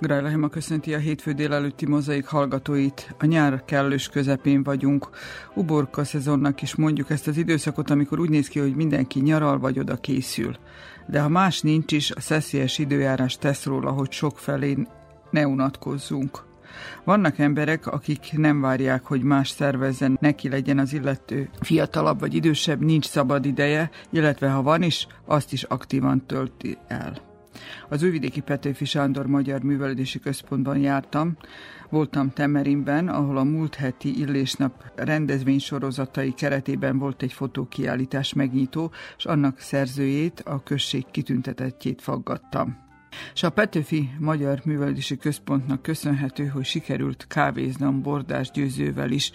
Graj Lehema köszönti a hétfő délelőtti mozaik hallgatóit. A nyár kellős közepén vagyunk. Uborka szezonnak is mondjuk ezt az időszakot, amikor úgy néz ki, hogy mindenki nyaral vagy oda készül. De ha más nincs is, a szeszélyes időjárás tesz róla, hogy sokfelé ne unatkozzunk. Vannak emberek, akik nem várják, hogy más szervezzen, neki legyen az illető. Fiatalabb vagy idősebb, nincs szabad ideje, illetve ha van is, azt is aktívan tölti el. Az Újvidéki Petőfi Sándor Magyar Művelődési Központban jártam, voltam Temerinben, ahol a múlt heti illésnap rendezvénysorozatai keretében volt egy fotókiállítás megnyitó, és annak szerzőjét, a község kitüntetettjét faggattam. És a Petőfi Magyar Művelődési Központnak köszönhető, hogy sikerült kávéznom Bordás Győzővel is.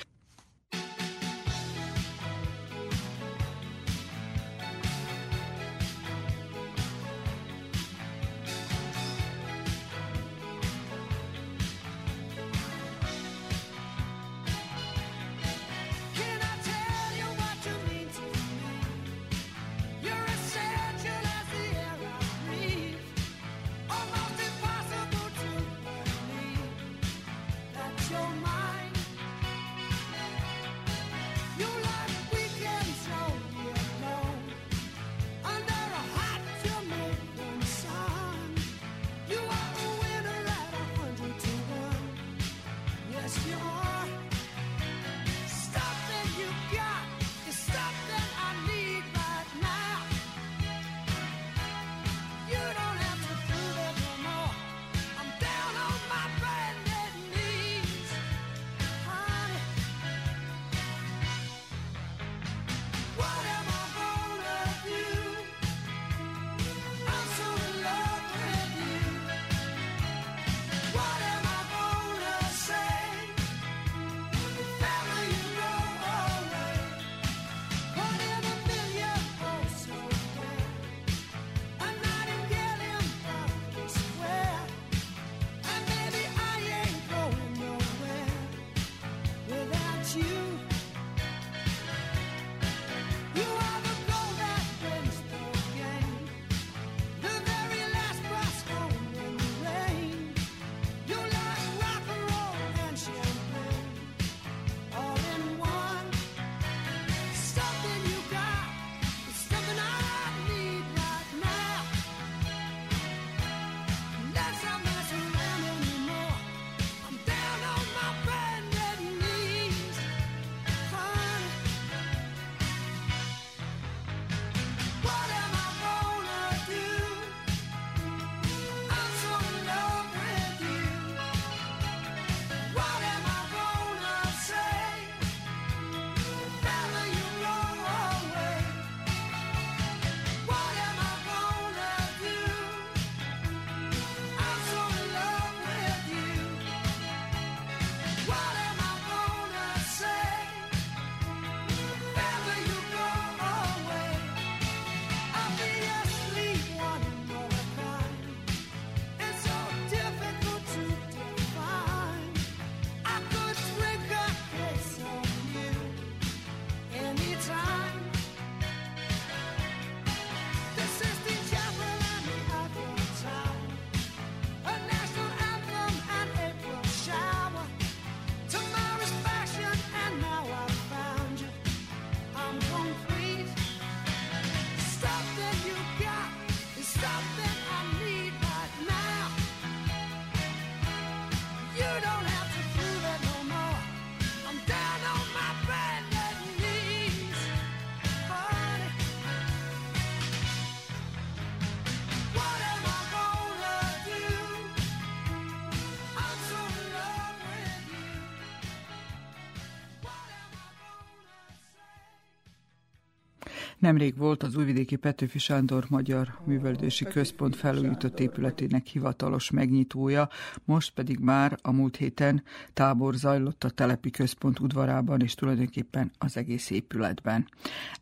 Nemrég volt az Újvidéki Petőfi Sándor Magyar Művelődési Központ felújított épületének hivatalos megnyitója, most pedig már a múlt héten tábor zajlott a telepi központ udvarában és tulajdonképpen az egész épületben.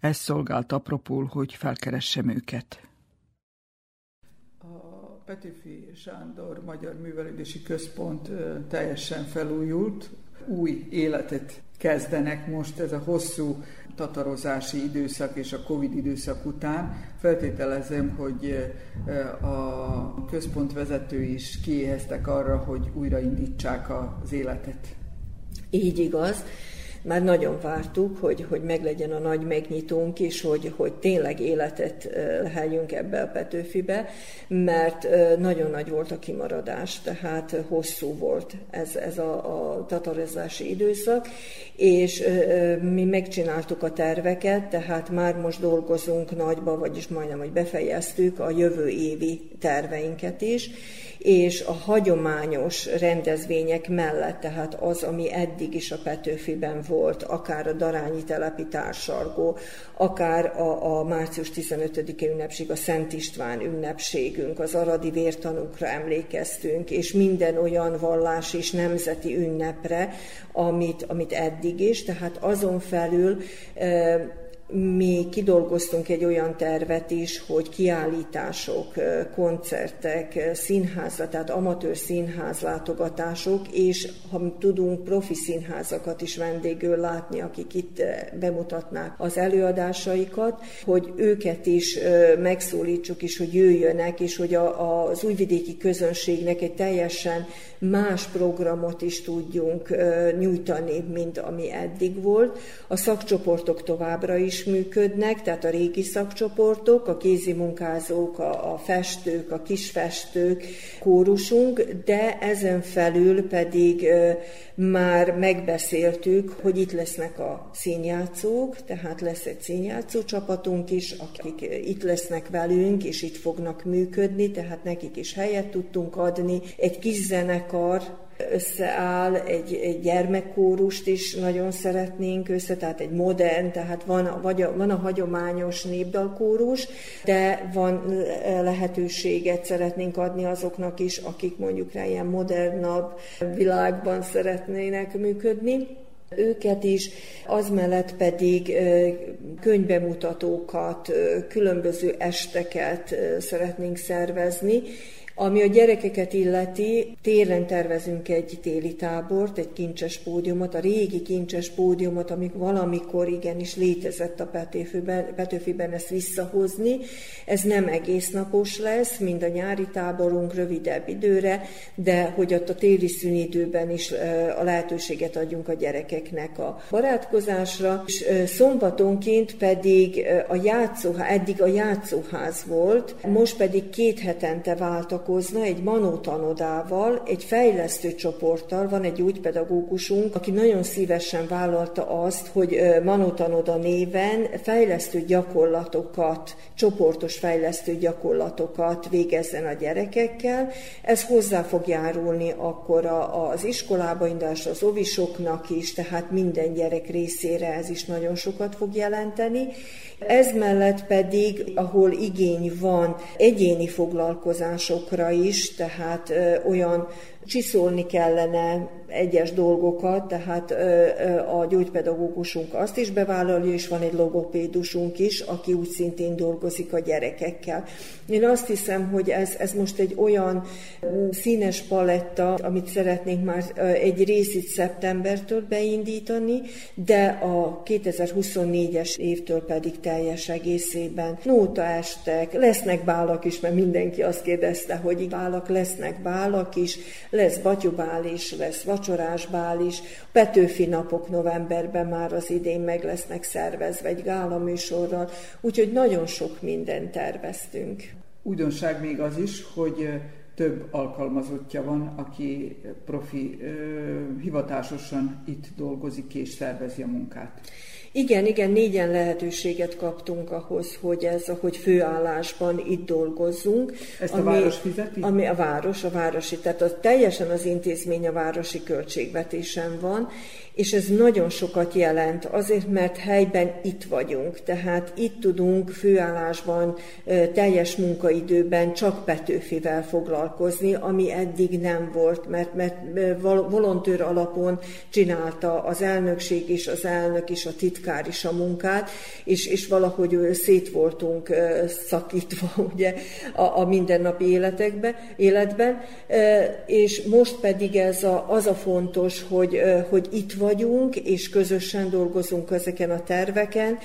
Ez szolgált apropól, hogy felkeressem őket. A Petőfi Sándor Magyar Művelődési Központ teljesen felújult, új életet kezdenek most ez a hosszú tatarozási időszak és a Covid időszak után. Feltételezem, hogy a központ vezetői is kiéheztek arra, hogy újraindítsák az életet. Így igaz. Már nagyon vártuk, hogy meglegyen a nagy megnyitónk is, hogy tényleg életet leheljünk ebbe a Petőfibe, mert nagyon nagy volt a kimaradás, tehát hosszú volt ez a tatarozási időszak, és mi megcsináltuk a terveket, tehát már most dolgozunk nagyba, vagyis majdnem, hogy befejeztük a jövő évi terveinket is, és a hagyományos rendezvények mellett, tehát az, ami eddig is a Petőfiben volt, akár a Darányi telepi társalgó, akár a március 15-e ünnepség, a Szent István ünnepségünk, az aradi vértanúkra emlékeztünk, és minden olyan vallási és nemzeti ünnepre, amit eddig is, tehát azon felül mi kidolgoztunk egy olyan tervet is, hogy kiállítások, koncertek, színházat, tehát amatőr színházlátogatások, és ha tudunk, profi színházakat is vendégül látni, akik itt bemutatnák az előadásaikat, hogy őket is megszólítsuk, és hogy jöjjönek, és hogy az újvidéki közönségnek egy teljesen más programot is tudjunk nyújtani, mint ami eddig volt. A szakcsoportok továbbra is működnek, tehát a régi szakcsoportok, a kézimunkázók, a festők, a kisfestők, kórusunk, de ezen felül pedig már megbeszéltük, hogy itt lesznek a színjátszók, tehát lesz egy színjátszó csapatunk is, akik itt lesznek velünk, és itt fognak működni, tehát nekik is helyet tudtunk adni. Egy kis zenekar összeáll, egy gyermekkórust is nagyon szeretnénk össze, tehát egy modern, tehát van a hagyományos népdalkórus, de van lehetőséget szeretnénk adni azoknak is, akik mondjuk rá ilyen modernabb világban szeretnének működni. Őket is, az mellett pedig könyvbemutatókat, különböző esteket szeretnénk szervezni. Ami a gyerekeket illeti, télen tervezünk egy téli tábort, egy kincses pódiumot, a régi kincses pódiumot, amik valamikor igenis létezett a Petőfiben, ezt visszahozni. Ez nem egész napos lesz, mind a nyári táborunk rövidebb időre, de hogy ott a téli szünidőben is a lehetőséget adjunk a gyerekeknek a barátkozásra. És szombatonként pedig eddig a játszóház volt, most pedig 2 hetente váltak egy manótanodával, egy fejlesztő csoporttal, van egy úgy pedagógusunk, aki nagyon szívesen vállalta azt, hogy manótanoda néven fejlesztő gyakorlatokat, csoportos fejlesztő gyakorlatokat végezzen a gyerekekkel. Ez hozzá fog járulni akkor az iskolába indulásra, az ovisoknak is, tehát minden gyerek részére ez is nagyon sokat fog jelenteni. Ez mellett pedig, ahol igény van, egyéni foglalkozásokra is, tehát olyan csiszolni kellene egyes dolgokat, tehát a gyógypedagógusunk azt is bevállalja, és van egy logopédusunk is, aki úgy szintén dolgozik a gyerekekkel. Én azt hiszem, hogy ez most egy olyan színes paletta, amit szeretnénk már egy részét szeptembertől beindítani, de a 2024-es évtől pedig teljes egészében nótaestek, lesznek bálak is, mert mindenki azt kérdezte, hogy bálak, lesznek bálak is, lesz batyubál is, lesz vacsorásbál is. Petőfi napok novemberben már az idén meg lesznek szervezve egy gálaműsorral, úgyhogy nagyon sok mindent terveztünk. Újdonság még az is, hogy több alkalmazottja van, aki profi, hivatásosan itt dolgozik és szervezi a munkát. Igen, négyen lehetőséget kaptunk ahhoz, hogy főállásban itt dolgozzunk. Ezt a város fizeti? Ami a városi, tehát teljesen az intézmény a városi költségvetésen van, és ez nagyon sokat jelent, azért, mert helyben itt vagyunk, tehát itt tudunk főállásban, teljes munkaidőben csak Petőfivel foglalkozni, ami eddig nem volt, mert volontőr alapon csinálta az elnökség is, az elnök is, a titkár is a munkát, és valahogy szét voltunk szakítva ugye, a mindennapi életben, és most pedig ez az a fontos, hogy itt vagyunk, és közösen dolgozunk ezeken a terveken.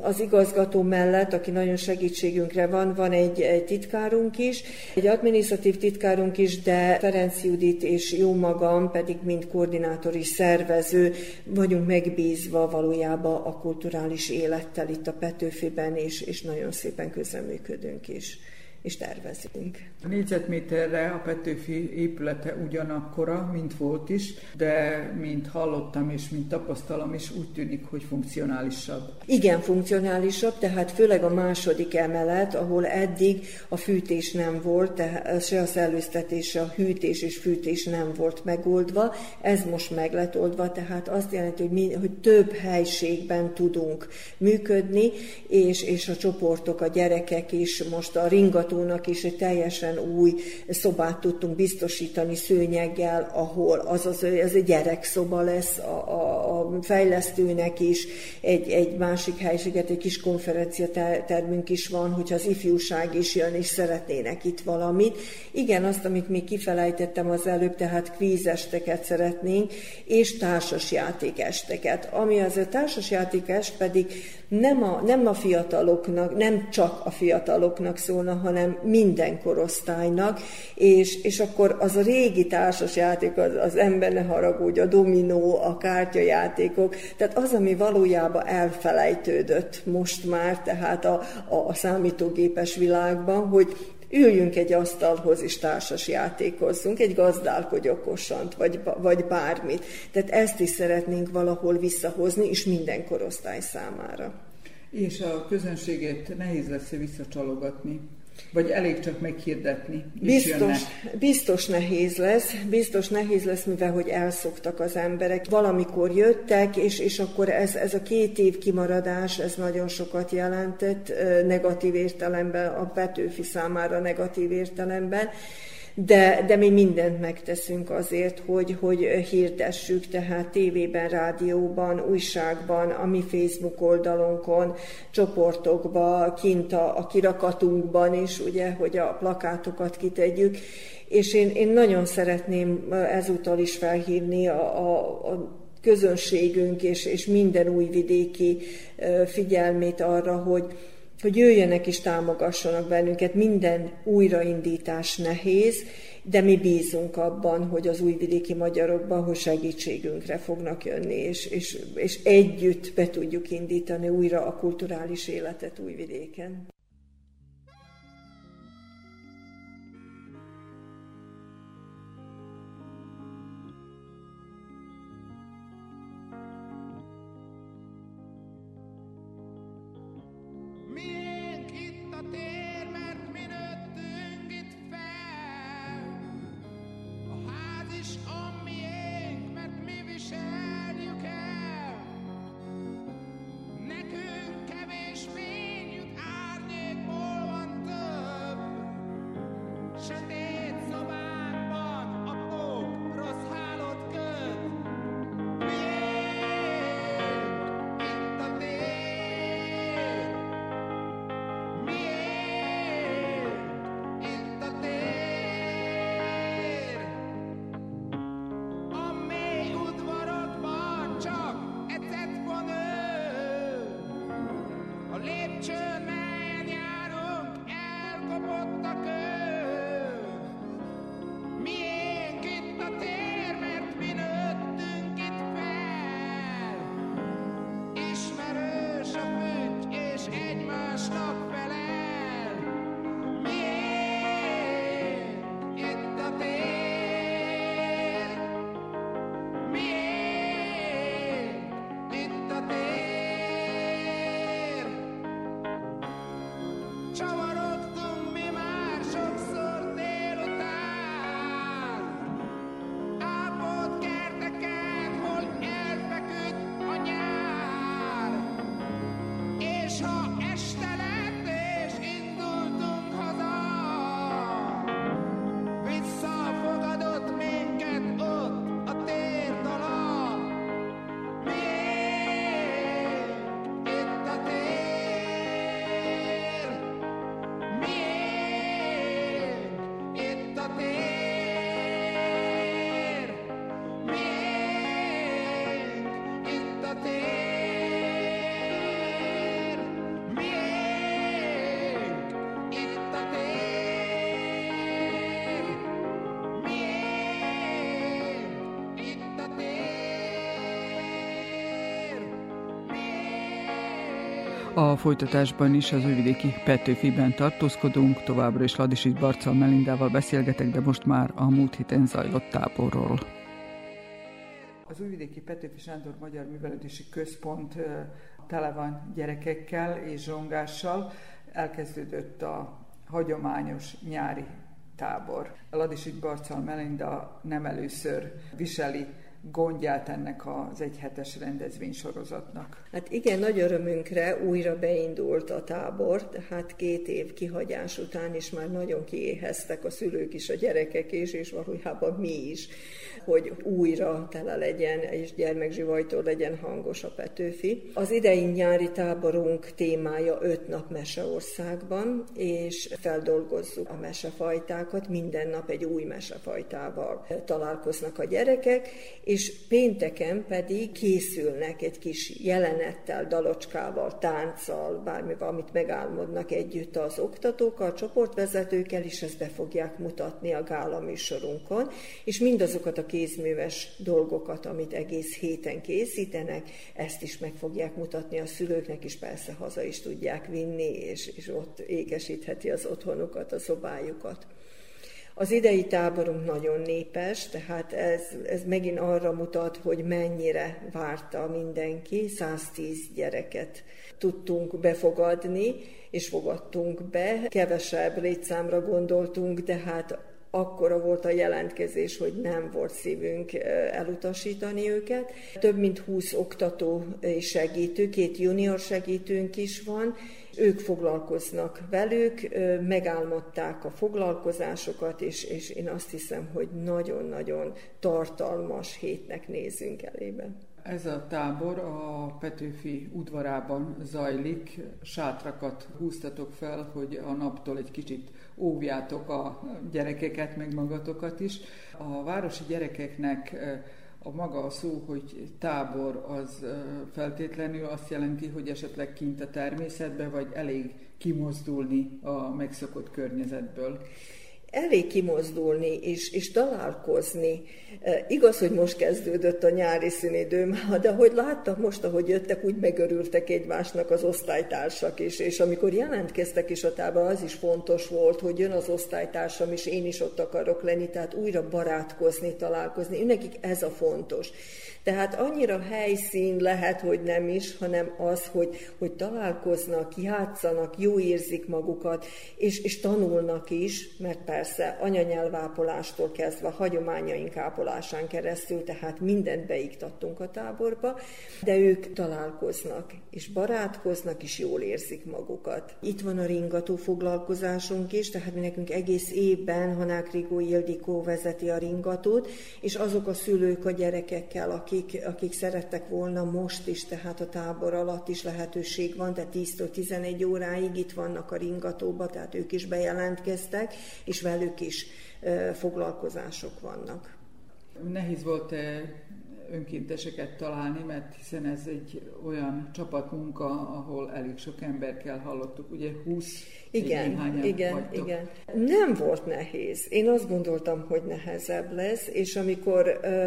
Az igazgató mellett, aki nagyon segítségünkre van egy titkárunk is, egy adminisztratív titkárunk is, de Ferenc Judit és jó magam pedig mind koordinátor és szervező vagyunk megbízva valójában a kulturális élettel itt a Petőfiben, és nagyon szépen közreműködünk is. És tervezünk. A négyzetméterre a Petőfi épülete ugyanakkora, mint volt is, de mint hallottam és mint tapasztalom is, úgy tűnik, hogy funkcionálisabb. Igen, funkcionálisabb, tehát főleg a második emelet, ahol eddig a fűtés nem volt, se a szellőztetés, a hűtés és fűtés nem volt megoldva, ez most meg lett oldva, tehát azt jelenti, hogy több helységben tudunk működni, és a csoportok, a gyerekek is most a ringatók és egy teljesen új szobát tudtunk biztosítani szőnyeggel, ahol ez egy gyerekszoba lesz a fejlesztőnek is, egy másik helyiséget, egy kis konferenciatermünk is van, hogyha az ifjúság is jön, és szeretnének itt valamit. Igen, azt, amit még kifelejtettem az előbb, tehát kvízesteket szeretnénk, és társasjátékesteket. Ami az a társasjátékest pedig nem a fiataloknak, nem csak a fiataloknak szólna, hanem minden korosztálynak, és akkor az a régi társasjáték, az ember ne haragudj, a dominó, a kártyajátékok, tehát az, ami valójában elfelejtődött most már, tehát a számítógépes világban, hogy üljünk egy asztalhoz és társas játékozzunk, egy gazdálkodj okosant, vagy bármit. Tehát ezt is szeretnénk valahol visszahozni, és minden korosztály számára. És a közönséget nehéz lesz visszacsalogatni? Vagy elég csak meghirdetni? Biztos nehéz lesz, mivel hogy elszoktak az emberek. Valamikor jöttek, és akkor ez a 2 év kimaradás, ez nagyon sokat jelentett negatív értelemben, a Petőfi számára negatív értelemben. De mi mindent megteszünk azért, hogy hirdessük, tehát tévében, rádióban, újságban, a mi Facebook oldalunkon, csoportokban, kint a kirakatunkban is, ugye, hogy a plakátokat kitegyük. És én nagyon szeretném ezúttal is felhívni a közönségünk és minden újvidéki figyelmét arra, hogy jöjjenek és támogassanak bennünket. Minden újraindítás nehéz, de mi bízunk abban, hogy az újvidéki magyarokban, hogy segítségünkre fognak jönni, és együtt be tudjuk indítani újra a kulturális életet Újvidéken. Lépcsőn, melyen járunk, elkopott a kő. A folytatásban is az újvidéki Petőfiben tartózkodunk, továbbra is Ladisics Barczal Melindával beszélgetek, de most már a múlt héten zajlott táborról. Az újvidéki Petőfi Sándor Magyar Művelődési Központ tele van gyerekekkel és zsongással. Elkezdődött a hagyományos nyári tábor. Ladisics Barczal Melinda nem először viseli gondját ennek az egyhetes rendezvénysorozatnak. Hát igen, nagy örömünkre újra beindult a tábor, tehát 2 év kihagyás után is már nagyon kiéheztek a szülők is, a gyerekek is, és valójában mi is, hogy újra tele legyen, és gyermekzsivajtól legyen hangos a Petőfi. Az idei nyári táborunk témája 5 nap Meseországban, és feldolgozzuk a mesefajtákat, minden nap egy új mesefajtával találkoznak a gyerekek, és pénteken pedig készülnek egy kis jelenettel, dalocskával, tánccal, bármivel, amit megálmodnak együtt az oktatókkal, a csoportvezetőkkel, és ezt be fogják mutatni a gála műsorunkon, és mindazokat a kézműves dolgokat, amit egész héten készítenek, ezt is meg fogják mutatni a szülőknek, és persze haza is tudják vinni, és ott ékesítheti az otthonukat, a szobájukat. Az idei táborunk nagyon népes, tehát ez megint arra mutat, hogy mennyire várta mindenki. 110 gyereket tudtunk befogadni, és fogadtunk be. Kevesebb létszámra gondoltunk, de hát akkora volt a jelentkezés, hogy nem volt szívünk elutasítani őket. Több mint 20 oktató segítő, 2 junior segítőnk is van. Ők foglalkoznak velük, megálmodták a foglalkozásokat, és én azt hiszem, hogy nagyon-nagyon tartalmas hétnek nézünk elébe. Ez a tábor a Petőfi udvarában zajlik, sátrakat húztatok fel, hogy a naptól egy kicsit óvjátok a gyerekeket, meg magatokat is. A városi gyerekeknek a maga a szó, hogy tábor, az feltétlenül azt jelenti, hogy esetleg kint a természetbe, vagy elég kimozdulni a megszokott környezetből? Elég kimozdulni és találkozni. Igaz, hogy most kezdődött a nyári szünidő, de hogy láttam most, ahogy jöttek, úgy megörültek egymásnak az osztálytársak is, és amikor jelentkeztek is a tábor, az is fontos volt, hogy jön az osztálytársam, és én is ott akarok lenni, tehát újra barátkozni, találkozni. Nekik ez a fontos. Tehát annyira helyszín lehet, hogy nem is, hanem az, hogy találkoznak, játszanak, jó érzik magukat, és tanulnak is, mert persze anyanyelvápolástól kezdve, hagyományaink ápolásán keresztül, tehát mindent beiktattunk a táborba, de ők találkoznak, és barátkoznak, és jól érzik magukat. Itt van a ringató foglalkozásunk is, tehát mi nekünk egész évben Hanák Rigó Ildikó vezeti a ringatót, és azok a szülők a gyerekekkel, akik szerettek volna most is, tehát a tábor alatt is lehetőség van, de 10-től 11 óráig itt vannak a ringatóba, tehát ők is bejelentkeztek, és velük is foglalkozások vannak. Nehéz volt önkénteseket találni, mert hiszen ez egy olyan csapatmunka, ahol elég sok ember kell, hallottuk, ugye 20? Igen. Nem volt nehéz. Én azt gondoltam, hogy nehezebb lesz, és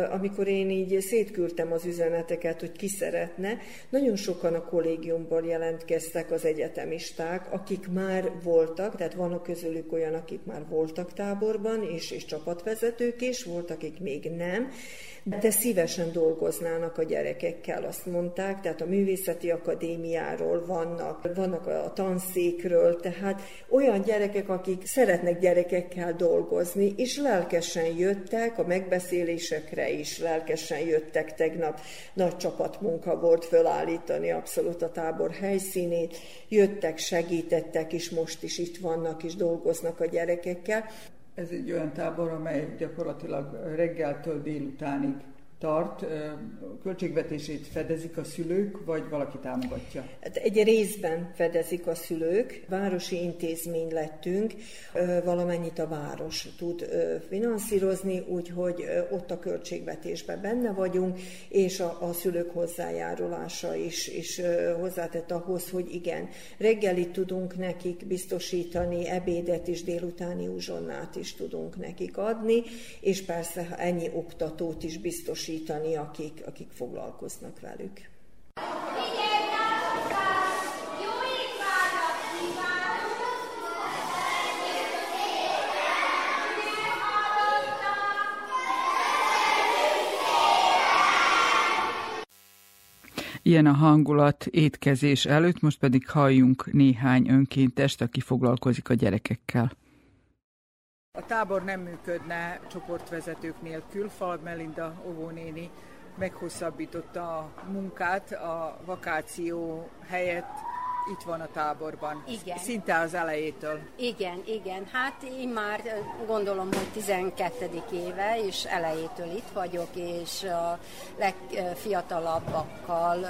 amikor én így szétküldtem az üzeneteket, hogy ki szeretne, nagyon sokan a kollégiumból jelentkeztek az egyetemisták, akik már voltak, tehát vannak közülük olyan, akik már voltak táborban, és csapatvezetők is, voltak, akik még nem, de szívesen dolgoznának a gyerekekkel, azt mondták, tehát a Művészeti Akadémiáról vannak a tanszékről, tehát olyan gyerekek, akik szeretnek gyerekekkel dolgozni, és lelkesen jöttek, a megbeszélésekre is lelkesen jöttek tegnap. Nagy csapatmunka volt fölállítani abszolút a tábor helyszínét, jöttek, segítettek, és most is itt vannak, és dolgoznak a gyerekekkel. Ez egy olyan tábor, amely gyakorlatilag reggeltől délutánig tart, költségvetését fedezik a szülők, vagy valaki támogatja? Egy részben fedezik a szülők, városi intézmény lettünk, valamennyit a város tud finanszírozni, úgyhogy ott a költségvetésben benne vagyunk, és a szülők hozzájárulása is hozzátett ahhoz, hogy igen, reggelit tudunk nekik biztosítani, ebédet is, délutáni uzsonnát is tudunk nekik adni, és persze ennyi oktatót is biztosítani, akik foglalkoznak velük. Jó Ilyen a hangulat étkezés előtt, most pedig halljunk néhány önkéntest, aki foglalkozik a gyerekekkel. A tábor nem működne csoportvezetők nélkül. Falad Melinda óvónéni meghosszabbította a munkát a vakáció helyett. Itt van a táborban, igen. Szinte az elejétől. Igen. Hát én már gondolom, hogy 12. éve, és elejétől itt vagyok, és a legfiatalabbakkal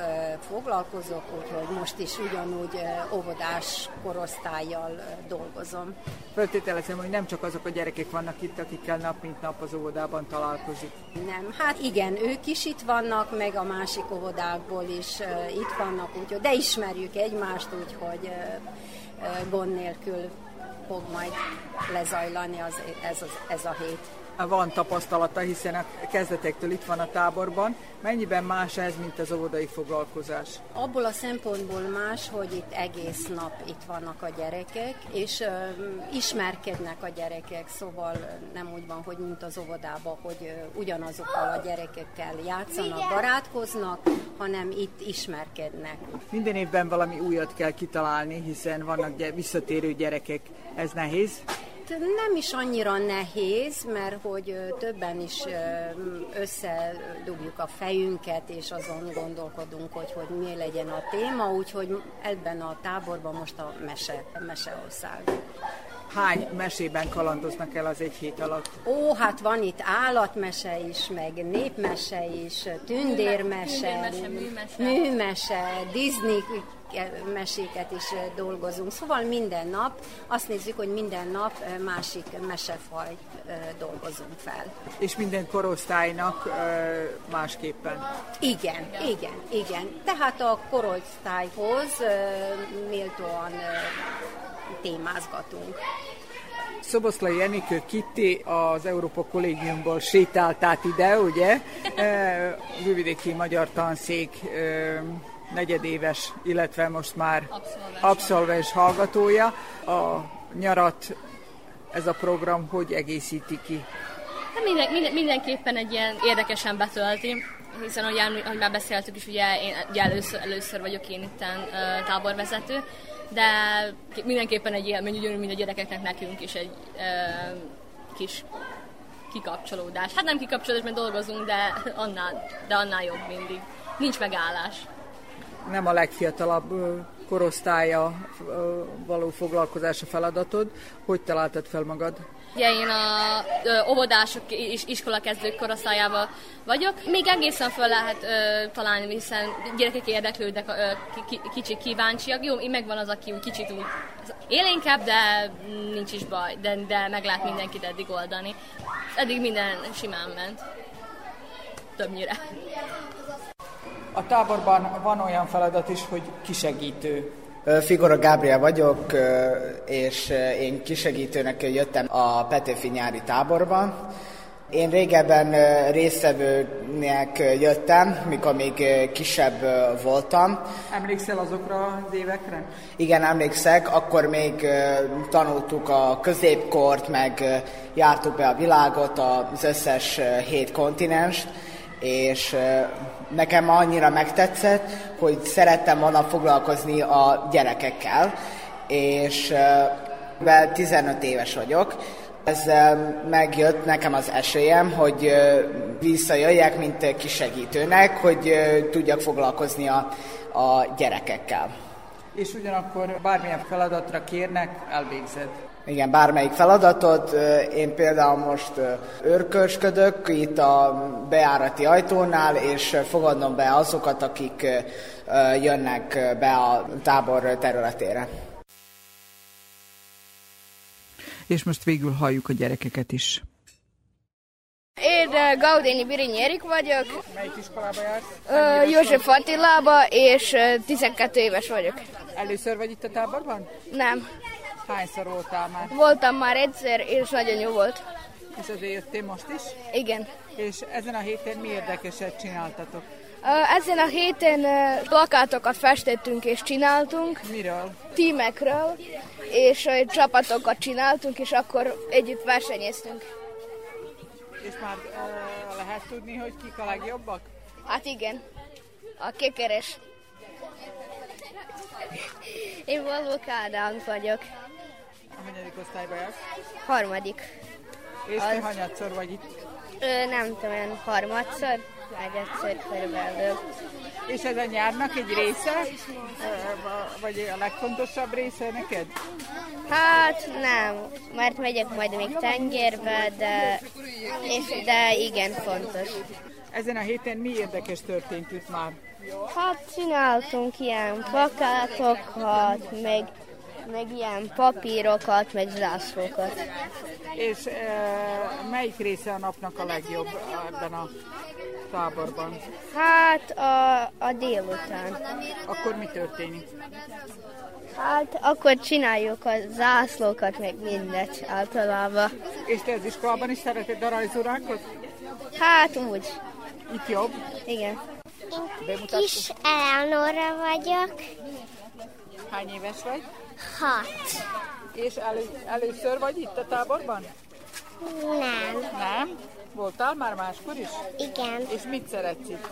foglalkozok, úgyhogy most is ugyanúgy óvodás korosztállyal dolgozom. Feltételezem, hogy nem csak azok a gyerekek vannak itt, akikkel nap mint nap az óvodában találkozik. Nem, hát igen, ők is itt vannak, meg a másik óvodákból is itt vannak, úgyhogy de ismerjük egymást, úgyhogy gond nélkül fog majd lezajlani ez a hét. Van tapasztalata, hiszen a kezdetektől itt van a táborban. Mennyiben más ez, mint az óvodai foglalkozás? Abból a szempontból más, hogy itt egész nap itt vannak a gyerekek, és ismerkednek a gyerekek, szóval nem úgy van, hogy mint az óvodában, hogy ugyanazokkal a gyerekekkel játszanak, barátkoznak, hanem itt ismerkednek. Minden évben valami újat kell kitalálni, hiszen vannak visszatérő gyerekek. Ez nehéz? Nem is annyira nehéz, mert hogy többen is összedugjuk a fejünket, és azon gondolkodunk, hogy mi legyen a téma, úgyhogy ebben a táborban most a meseország. Hány mesében kalandoznak el az egy hét alatt? Ó, hát van itt állatmese is, meg népmese is, tündérmese, műmese, Disney meséket is dolgozunk. Szóval minden nap, azt nézzük, hogy minden nap másik mesefajt dolgozunk fel. És minden korosztálynak másképpen? Igen. Tehát a korosztályhoz méltóan témázgatunk. Szoboszlai Jenik Kitti az Európa Kollégiumból sétált át ide, ugye? Újvidéki Magyar Tanszék negyedéves, illetve most már abszolvens hallgatója. A nyarat ez a program hogy egészíti ki? Mindenképpen egy ilyen érdekesen betölti, hiszen ahogy már beszéltük is, ugye én először vagyok én itten táborvezető, de mindenképpen egy élmény, ugyanúgy, mint a gyerekeknek, nekünk is egy kis kikapcsolódás. Hát nem kikapcsolódás, mert dolgozunk, de annál jobb mindig. Nincs megállás. Nem a legfiatalabb korosztálya való foglalkozás a feladatod. Hogy találtad fel magad? Ugye én a óvodások és iskolakezdők korosztályában vagyok. Még egészen fel lehet találni, hiszen gyerekek érdeklődnek, kicsit kíváncsiak. Jó, megvan az, aki kicsit úgy élénkebb, de nincs is baj, de meg lehet mindenkit eddig oldani. Eddig minden simán ment. Többnyire. A táborban van olyan feladat is, hogy kisegítő. Figura Gábriel vagyok, és én kisegítőnek jöttem a Petőfi nyári táborban. Én régebben résztvevőnek jöttem, mikor még kisebb voltam. Emlékszel azokra az évekre? Igen, emlékszek. Akkor még tanultuk a középkort, meg jártuk be a világot, az összes 7 kontinenst, és nekem annyira megtetszett, hogy szerettem volna foglalkozni a gyerekekkel, és 15 éves vagyok. Ezzel megjött nekem az esélyem, hogy visszajöjjek, mint kisegítőnek, hogy tudjak foglalkozni a gyerekekkel. És ugyanakkor bármilyen feladatra kérnek, elvégzed. Igen, bármelyik feladatot. Én például most őrkösködök itt a bejárati ajtónál, és fogadnom be azokat, akik jönnek be a tábor területére. És most végül halljuk a gyerekeket is. Én Gaudéni Birinyerik vagyok. Melyik iskolába jársz? József Fantillába, és 12 éves vagyok. Először vagy itt a táborban? Nem. Hányszor voltál már? Voltam már egyszer, és nagyon jó volt. És azért jöttél most is? Igen. És ezen a héten mi érdekeset csináltatok? Ezen a héten plakátokat festettünk és csináltunk. Miről? Tímekről, és csapatokat csináltunk, és akkor együtt versenyeztünk. És már lehet tudni, hogy kik a legjobbak? Hát igen. A kekeres. Én Valók Ádám vagyok. A hanyadik osztályba jársz? Harmadik. És te hanyadszor vagy itt? Nem tudom, olyan harmadszor, vagy egyszer körülbelül. És ez a nyárnak egy része? Vagy a legfontosabb része neked? Hát nem, mert megyek majd még tengerbe, de igen fontos. Ezen a héten mi érdekes történt itt már? Hát csináltunk ilyen plakátokat, meg ilyen papírokat, meg zászlókat. És melyik része a napnak a legjobb ebben a táborban? Hát a délután. Akkor mi történik? Hát akkor csináljuk a zászlókat, meg mindet általában. És te az iskolában is szereted a rajzórákat? Hát úgy. Itt jobb? Igen. Én Kis Eleonora vagyok. Hány éves vagy? 6. És először vagy itt a táborban? Nem. Nem? Voltál már máskor is? Igen. És mit szeretsz itt?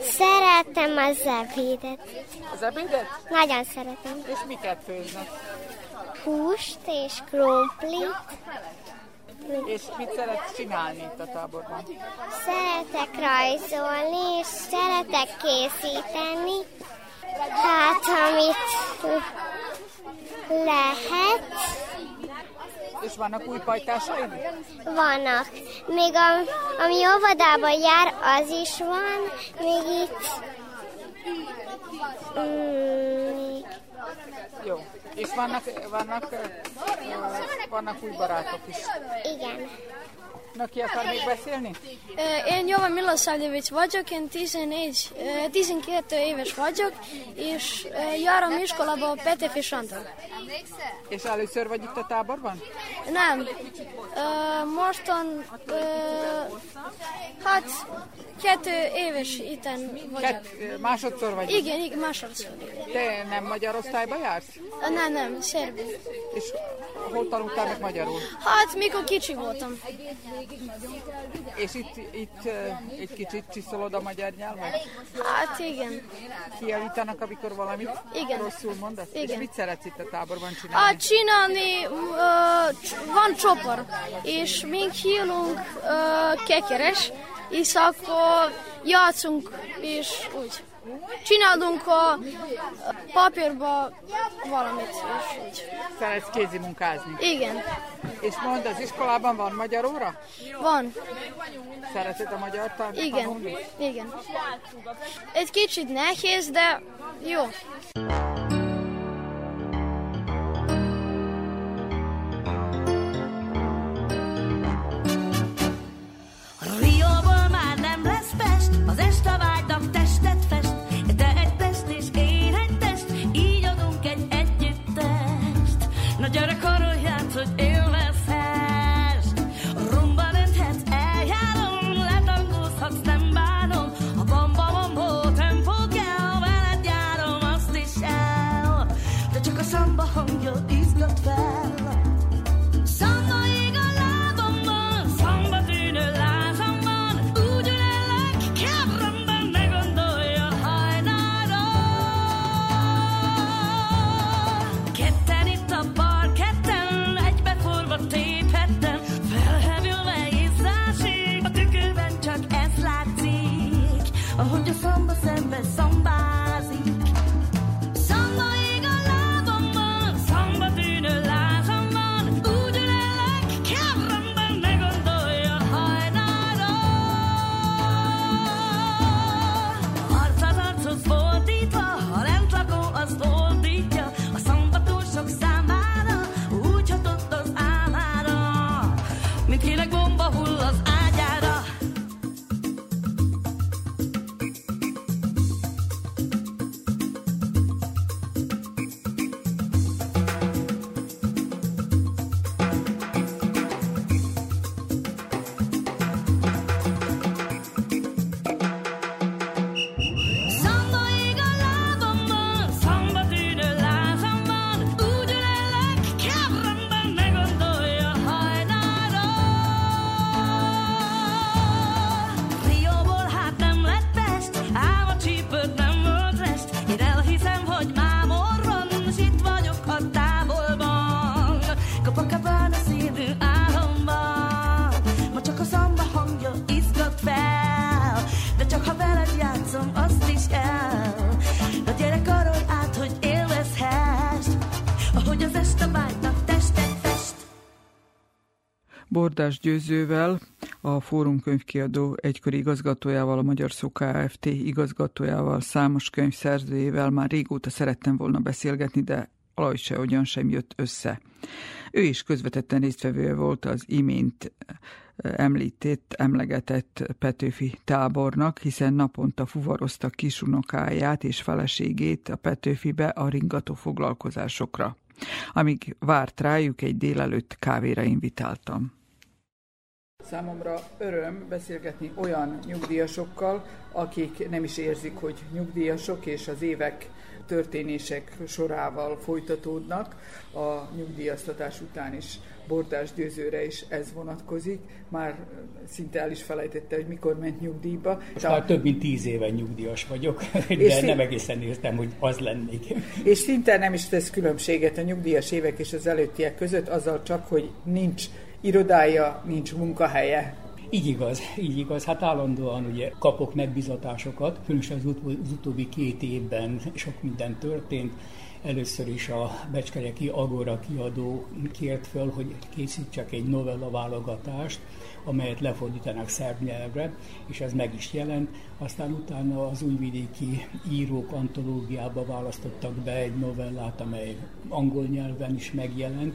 Szeretem az ebédet. Az ebédet? Nagyon szeretem. És miket főznek? Húst és krumplit. És mit szeretsz csinálni itt a táborban? Szeretek rajzolni, és szeretek készíteni. Hát, amit lehet. És vannak új pajtásaid? Vannak. Még ami óvodában jár, az is van. Még itt... Jó. És vannak új barátok is. Igen. Na, ki akar még beszélni? Én Jóván Milosavdjevic vagyok, én 12 éves vagyok, és járom iskolába Petőfi Sándor. És először vagy itt a táborban? Nem. Mostan, hát 2 éves itten vagyok. Másodszor vagy? Igen, másodszor. Te nem magyar osztályba jársz? Nem, szerb. És hol tanultál meg magyarul? Hát, mikor kicsi voltam. És itt egy kicsit csiszolod a magyar nyelvet? Hát igen. Kijavítanak, amikor valamit igen. Rosszul mondasz? Igen. És mit szeretsz itt a táborban csinálni? Hát csinálni, van csopor, és még hívunk kekeres, és akkor játszunk, és úgy. Csinálunk a papírba valamit, és így. Szeretsz kézimunkázni? Igen. És mondd, az iskolában van magyar óra? Van. Szereted a magyar tanulni? Igen. Egy kicsit nehéz, de jó. Rióból már nem lesz Pest, az este vágynak testet fest. Bordás Győzővel, a Fórum könyvkiadó egykori igazgatójával, a Magyar Szó Kft. Igazgatójával, számos könyv szerzőjével már régóta szerettem volna beszélgetni, de valahogy sehogyan sem jött össze. Ő is közvetetten résztvevője volt az imént emlegetett Petőfi tábornak, hiszen naponta fuvarozta kisunokáját és feleségét a Petőfibe a ringató foglalkozásokra. Amíg várt rájuk, egy délelőtt kávéra invitáltam. Számomra öröm beszélgetni olyan nyugdíjasokkal, akik nem is érzik, hogy nyugdíjasok, és az évek történések sorával folytatódnak a nyugdíjaztatás után is. Bordás Győzőre is ez vonatkozik. Már szinte el is felejtette, hogy mikor ment nyugdíjba. Most már több mint 10 éve nyugdíjas vagyok, de nem egészen értem, hogy az lennék. És szinte nem is tesz különbséget a nyugdíjas évek és az előttiek között, azzal csak, hogy nincs irodája, nincs munkahelye. Így igaz. Hát állandóan ugye kapok megbizatásokat, különösen az utóbbi 2 évben sok minden történt. Először is a Becskereki Agora kiadó kért föl, hogy készítsek egy novellaválogatást, amelyet lefordítanak szerb nyelvre, és ez meg is jelent. Aztán utána az újvidéki írók antológiába választottak be egy novellát, amely angol nyelven is megjelent,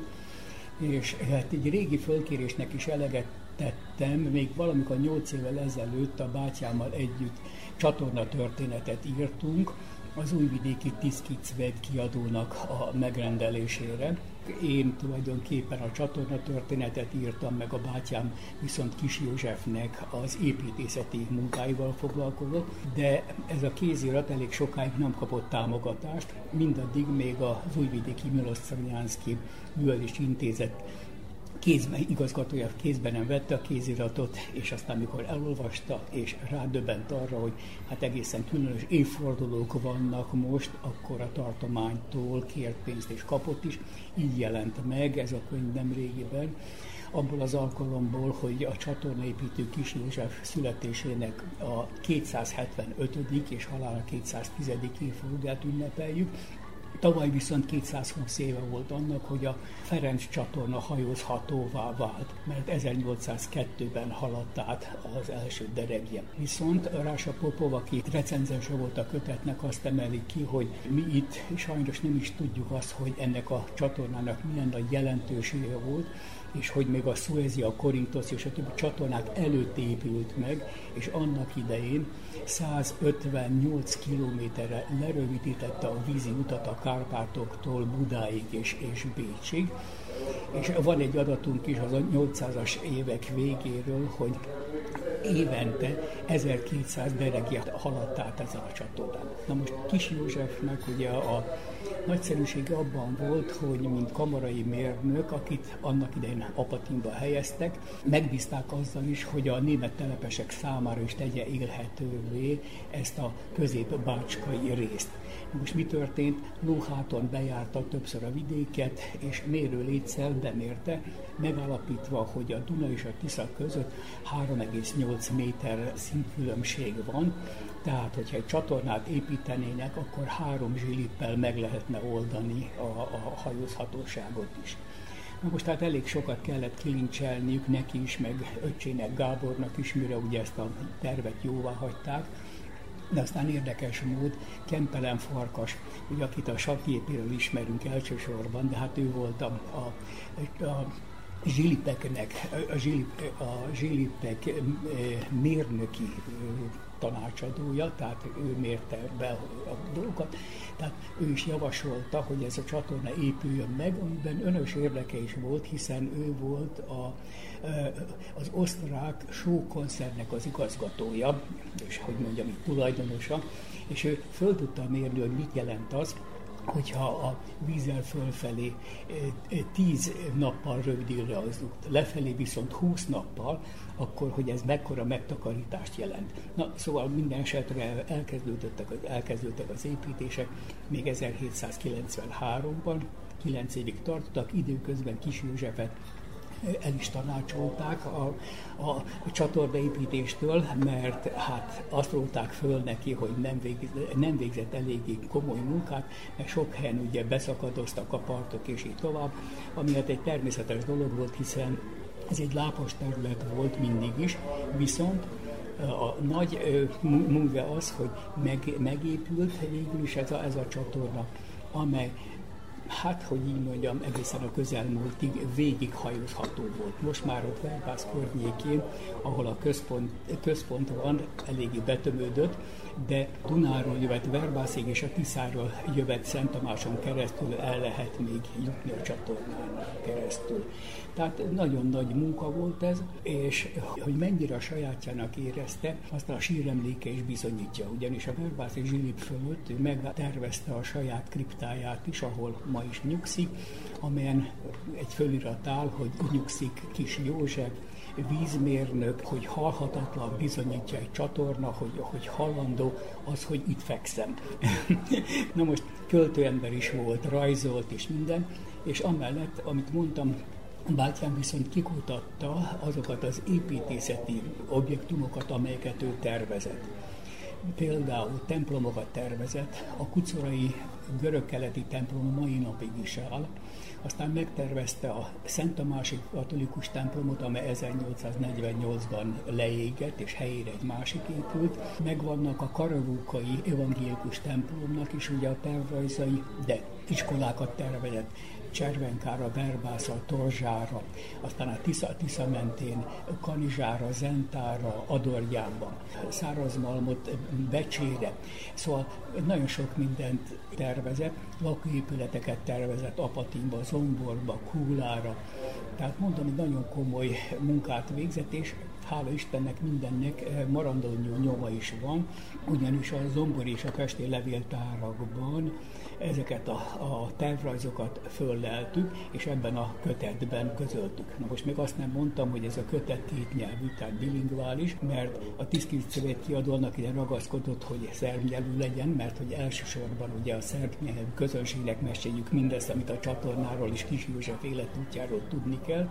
és hát egy régi fölkérésnek is eleget tettem, még valamikor 8 évvel ezelőtt a bátyámmal együtt csatornatörténetet írtunk, az újvidéki Tiszkicved kiadónak a megrendelésére. Én tulajdonképpen a csatornatörténetet írtam, meg a bátyám viszont Kis Józsefnek az építészeti munkáival foglalkozott, de ez a kézirat elég sokáig nem kapott támogatást, mindaddig még az újvidéki Milosztranyanszki Művelési Intézet igazgatója kézben nem vette a kéziratot, és aztán amikor elolvasta, és rádöbbent arra, hogy hát egészen különös évfordulók vannak most, akkor a tartománytól kért pénzt és kapott is. Így jelent meg ez a könyv nem régiben, abból az alkalomból, hogy a csatornaépítő Kis József születésének a 275. és halála 210. évfordulóját ünnepeljük. Tavaly viszont 220 éve volt annak, hogy a Ferenc csatorna hajózhatóvá vált, mert 1802-ben haladt át az első derekje. Viszont Rása Popov, aki recenzense volt a kötetnek, azt emeli ki, hogy mi itt sajnos nem is tudjuk azt, hogy ennek a csatornának milyen nagy jelentősége volt, és hogy még a Szuezi, a Korintosz és a többi csatornák előtt épült meg, és annak idején 158 kilométerre lerövidítette a vízi utat a Kárpátoktól Budáig és Bécsig. És van egy adatunk is az 800-as évek végéről, hogy évente 1200 deregját haladt át ez a csatornán. Na most Kis Józsefnek ugye a nagyszerűsége abban volt, hogy mint kamarai mérnök, akit annak idején Apatinba helyeztek, megbízták azzal is, hogy a német telepesek számára is tegye élhetővé ezt a középbácskai részt. Most mi történt? Lóháton bejárta többször a vidéket, és mérőléccel bemérte, megállapítva, hogy a Duna és a Tisza között 3,8 méter szintkülönbség van, tehát, hogyha egy csatornát építenének, akkor 3 zsilippel meg lehetne oldani a hajózhatóságot is. Na most tehát elég sokat kellett kilincselniük neki is, meg öccsének, Gábornak is, mire ugye ezt a tervet jóvá hagyták. De aztán érdekes mód Kempelen Farkas, ugye, akit a sakképéről ismerünk elsősorban, de hát ő volt a zsilipek mérnöki tanácsadója, tehát ő mérte be a dolgokat, tehát ő is javasolta, hogy ez a csatorna épüljön meg, amiben önös érdeke is volt, hiszen ő volt az osztrák sókoncernek az igazgatója, és hogy mondjam, itt tulajdonosa, és ő föl tudta mérni, hogy mit jelent az, hogyha a vízzel fölfelé 10 nappal rövidülre azzuk, lefelé viszont 20 nappal, akkor hogy ez mekkora megtakarítást jelent. Na, szóval minden esetre elkezdődtek az építések, még 1793-ban, 9 évig tartottak, időközben Kis Józsefet el is tanácsolták a csatornaépítéstől, mert hát azt róták föl neki, hogy nem végzett eléggé komoly munkát, mert sok helyen ugye beszakadoztak a partok és így tovább, ami hát egy természetes dolog volt, hiszen Ez egy lápos terület volt mindig is, viszont a nagy múve az, hogy megépült végül is ez a csatorna, amely, hát hogy így mondjam, egészen a közelmúltig végighajózható volt. Most már ott Velbász környékén, ahol a központ van, eléggé betömődött, de Dunáról jövett Verbászig és a Tiszáról jövett Szent Tamáson keresztül el lehet még jutni a csatornán keresztül. Tehát nagyon nagy munka volt ez, és hogy mennyire a sajátjának érezte, azt a síremléke is bizonyítja, ugyanis a verbászi zsilip fölött ő megtervezte a saját kriptáját is, ahol ma is nyugszik, amelyen egy fölirat áll, hogy nyugszik Kis József, vízmérnök, hogy halhatatlan, bizonyítja egy csatorna, hogy hallandó az, hogy itt fekszem. Na most költőember is volt, rajzolt és minden, és amellett, amit mondtam, bátyám viszont kikutatta azokat az építészeti objektumokat, amelyeket ő tervezett. Például templomokat tervezett, a kucorai görög-keleti templom mai napig is áll, aztán megtervezte a Szent Tamási katolikus templomot, amely 1848-ban leégett, és helyére egy másik épült. Megvannak a karavúkai evangélikus templomnak is ugye a tervrajzai, de iskolákat tervezett Cservenkára, Verbászra, Torzsára, aztán a Tisza mentén Kanizsára, Zentára, Adorjánban, Szárazmalmot, Becsére. Szóval nagyon sok mindent tervezett, lakóépületeket tervezett Apatinba, Zomborba, Kúlára. Tehát mondom, hogy nagyon komoly munkát végzett, és hála Istennek mindennek maradandó nyoma is van, ugyanis a Zombor és a Kastély levéltárakban ezeket a tervrajzokat fölleltük, és ebben a kötetben közöltük. Na most még azt nem mondtam, hogy ez a kötet kétnyelvű, tehát bilingvális, mert a Tiszkiszövet kiadónak ide ragaszkodott, hogy szerb nyelvű legyen, mert hogy elsősorban ugye a szerb nyelvű közönségnek meséljük mindezt, amit a csatornáról és Kis József életútjáról tudni kell,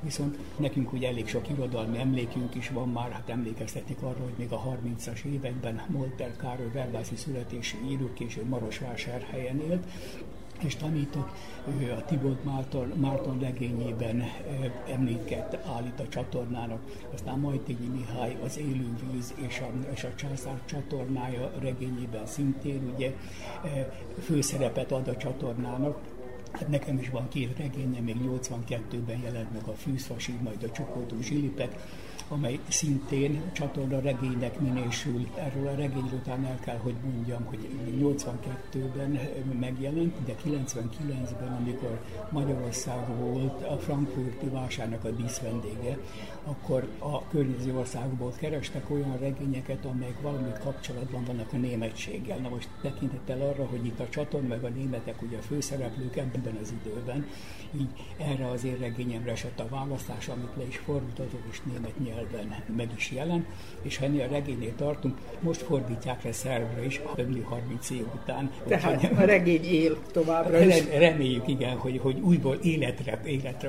viszont nekünk ugye elég sok irodalmi emlékünk is van már, hát emlékeztetnek arra, hogy még a 30-as években Molter Károly verbászi születésű író, később Marosvásárhelyen élt, és tanított, ő a Tibolt Márton regényében emléket állít a csatornának. Aztán Majtényi Mihály az Élővíz és a Császár csatornája regényében szintén ugye főszerepet ad a csatornának. Hát nekem is van két regényem, még 82-ben jelent meg a Fűszfasi, majd a Csukódó zsilipek, amely szintén csatorna regénynek minősül. Erről a regényről után el kell, hogy mondjam, hogy 82-ben megjelent, de 99-ben, amikor Magyarország volt a frankfurti vásárnak a díszvendége, akkor a környező országból kerestek olyan regényeket, amelyek valami kapcsolatban vannak a németséggel. Na most tekintettel arra, hogy itt a csatorna meg a németek ugye a főszereplők ebben az időben, így erre az én regényemre esett a választás, amit le is fordítatok, és német nyelven meg is jelent, és ha ennél a regénynél tartunk, most fordítják le szerbre is, több mint 30 év után. Tehát a regény él továbbra is. Reméljük, igen, hogy újból életre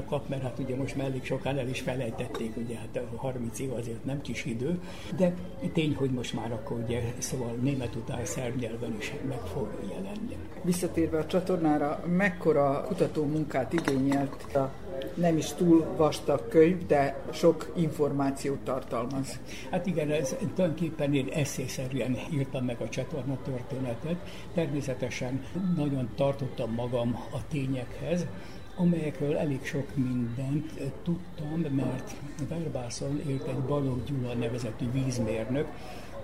kap, mert hát ugye most már elég sokan el is felejtették, ugye hát 30 év azért nem kis idő, de tény, hogy most már akkor ugye, szóval német után szerb nyelven is meg fog jelenni. Visszatérve a csatornára, mekkora kutató munkát igényelt a nem is túl vastag könyv, de sok információt tartalmaz. Hát igen, ez tulajdonképpen én eszészerűen írtam meg a csatorna történetet. Természetesen nagyon tartottam magam a tényekhez, amelyekről elég sok mindent tudtam, mert Verbászon élt egy Baló Gyula nevezetű vízmérnök,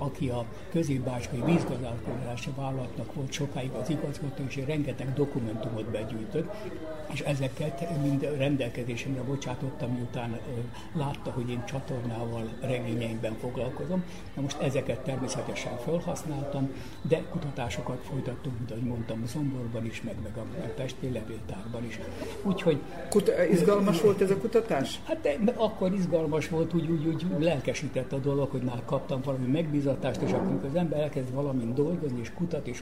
aki a Középbácskai Vízgazdálkodási Vállalatnak volt sokáig az igazgató, és rengeteg dokumentumot begyűjtött, és ezeket mind rendelkezésemre bocsátottam, miután látta, hogy én csatornával, regényeimben foglalkozom. Na most ezeket természetesen felhasználtam, de kutatásokat folytattunk, mint ahogy mondtam, Zomborban is, meg a Pesti levéltárban is. Úgyhogy... izgalmas volt ez a kutatás? Hát akkor izgalmas volt, úgy lelkesített a dolog, hogy már kaptam valami megbízatást, és akkor az ember elkezd valamin dolgozni, és kutat, és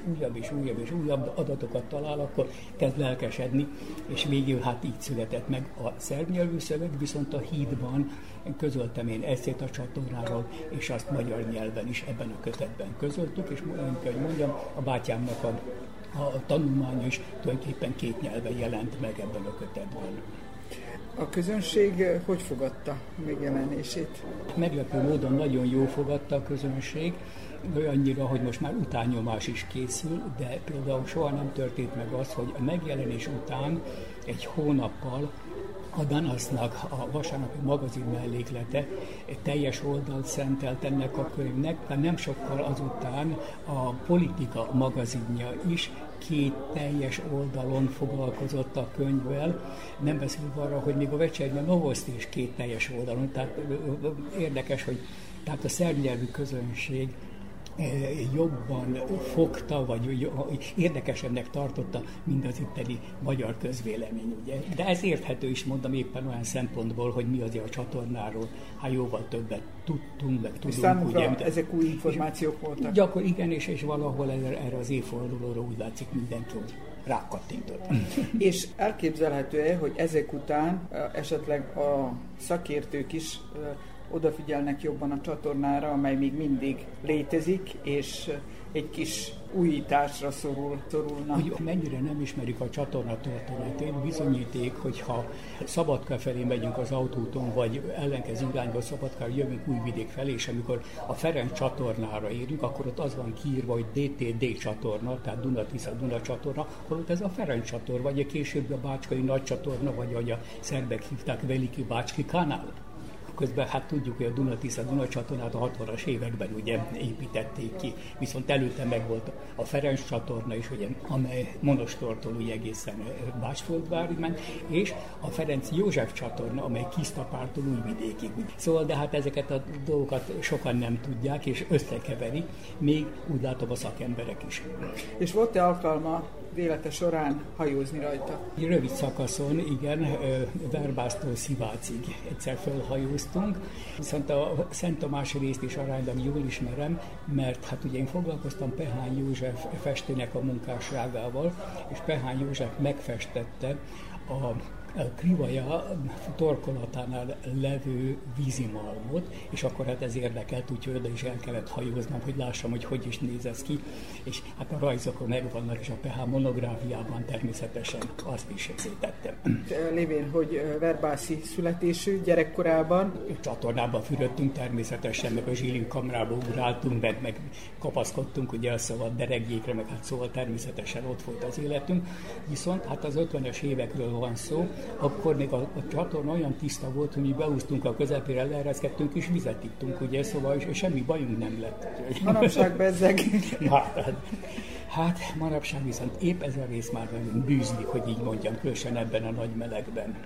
újabb adatokat talál, akkor kezd lelkesedni, és végül hát így született meg a szerb nyelvű szöveg, viszont a Hídban közöltem én eszét a csatornáról, és azt magyar nyelven is ebben a kötetben közöltük, és ahogy mondjam, a bátyámnak a tanulmány is tulajdonképpen két nyelven jelent meg ebben a kötetben. A közönség hogy fogadta megjelenését? Meglepő módon nagyon jól fogadta a közönség, olyannyira, hogy most már utánnyomás is készül, de például soha nem történt meg az, hogy a megjelenés után egy hónappal a Danasznak a vasárnapi magazin melléklete egy teljes oldalt szentelt ennek a könyvnek, de nem sokkal azután a Politika magazinja is két teljes oldalon foglalkozott a könyvvel, nem beszélünk arra, hogy még a Vecserben Novosti is két teljes oldalon, tehát érdekes, hogy tehát a szerb nyelvű közönség jobban fogta, vagy érdekesebbnek tartotta, mint az itteni magyar közvélemény, ugye? De ez érthető is, mondom, éppen olyan szempontból, hogy mi azért a csatornáról, hát jóval többet tudtunk, meg tudunk. Számukra ezek új információk voltak? Gyakorlatilag igen, és valahol erre az évfordulóra úgy látszik mindenki rákattintott. És elképzelhető-e, hogy ezek után esetleg a szakértők is odafigyelnek jobban a csatornára, amely még mindig létezik, és egy kis újításra szorulnak. Hogy mennyire nem ismerik a csatorna történetét, bizonyíték, hogyha Szabadka felé megyünk az autóton, vagy ellenkező irányba Szabadkára jövünk Újvidék felé, és amikor a Ferenc csatornára érünk, akkor ott az van kiírva, hogy DTD csatorna, tehát Duna-Tisza-Duna csatorna, holott ez a Ferenc csatorna, vagy a később a Bácskai nagy csatorna, vagy ahogy a szerbek hívták, Veliki Bácski kanál. Közben hát tudjuk, hogy a Duna-Tisza-Duna csatornát a 60-as években ugye építették ki, viszont előtte meg volt a Ferenc csatorna is, ugye, amely Monostortól ugye egészen Bácsfoldvárig ment, és a Ferenc József csatorna, amely Kisztapártól Újvidékig. Szóval, de hát ezeket a dolgokat sokan nem tudják, és összekeveri, még úgy látom a szakemberek is. És volt-e alkalma élete során hajózni rajta? Rövid szakaszon, igen, Verbásztól Szivácig egyszer felhajóztunk, viszont a Szent Tomás részt is aránylag jól ismerem, mert hát ugye én foglalkoztam Pehány József festőnek a munkásságával, és Pehány József megfestette a Krivaja torkolatánál levő vízimalmot, és akkor hát ez érdekelt, úgyhogy oda is el kellett hajóznom, hogy lássam, hogy hogy is néz ez ki, és hát a rajzok megvannak, és a PH monográfiában természetesen azt is szétettem. Lévén, hogy verbászi születésű gyerekkorában? Csatornában fürödtünk természetesen, meg a zsílin kamrába ugráltunk, meg kapaszkodtunk, ugye a szabad deregjékre, meg hát szóval természetesen ott volt az életünk, viszont hát az 50-es évekről van szó, akkor még a csatorna olyan tiszta volt, hogy mi beúztunk a közepére, leereszkedtünk és vizet ittunk, ugye, szóval és semmi bajunk nem lett. Manapság bezzeg. Hát manapság viszont épp ez a rész már velünk bűzlik, hogy így mondjam, különösen ebben a nagy melegben.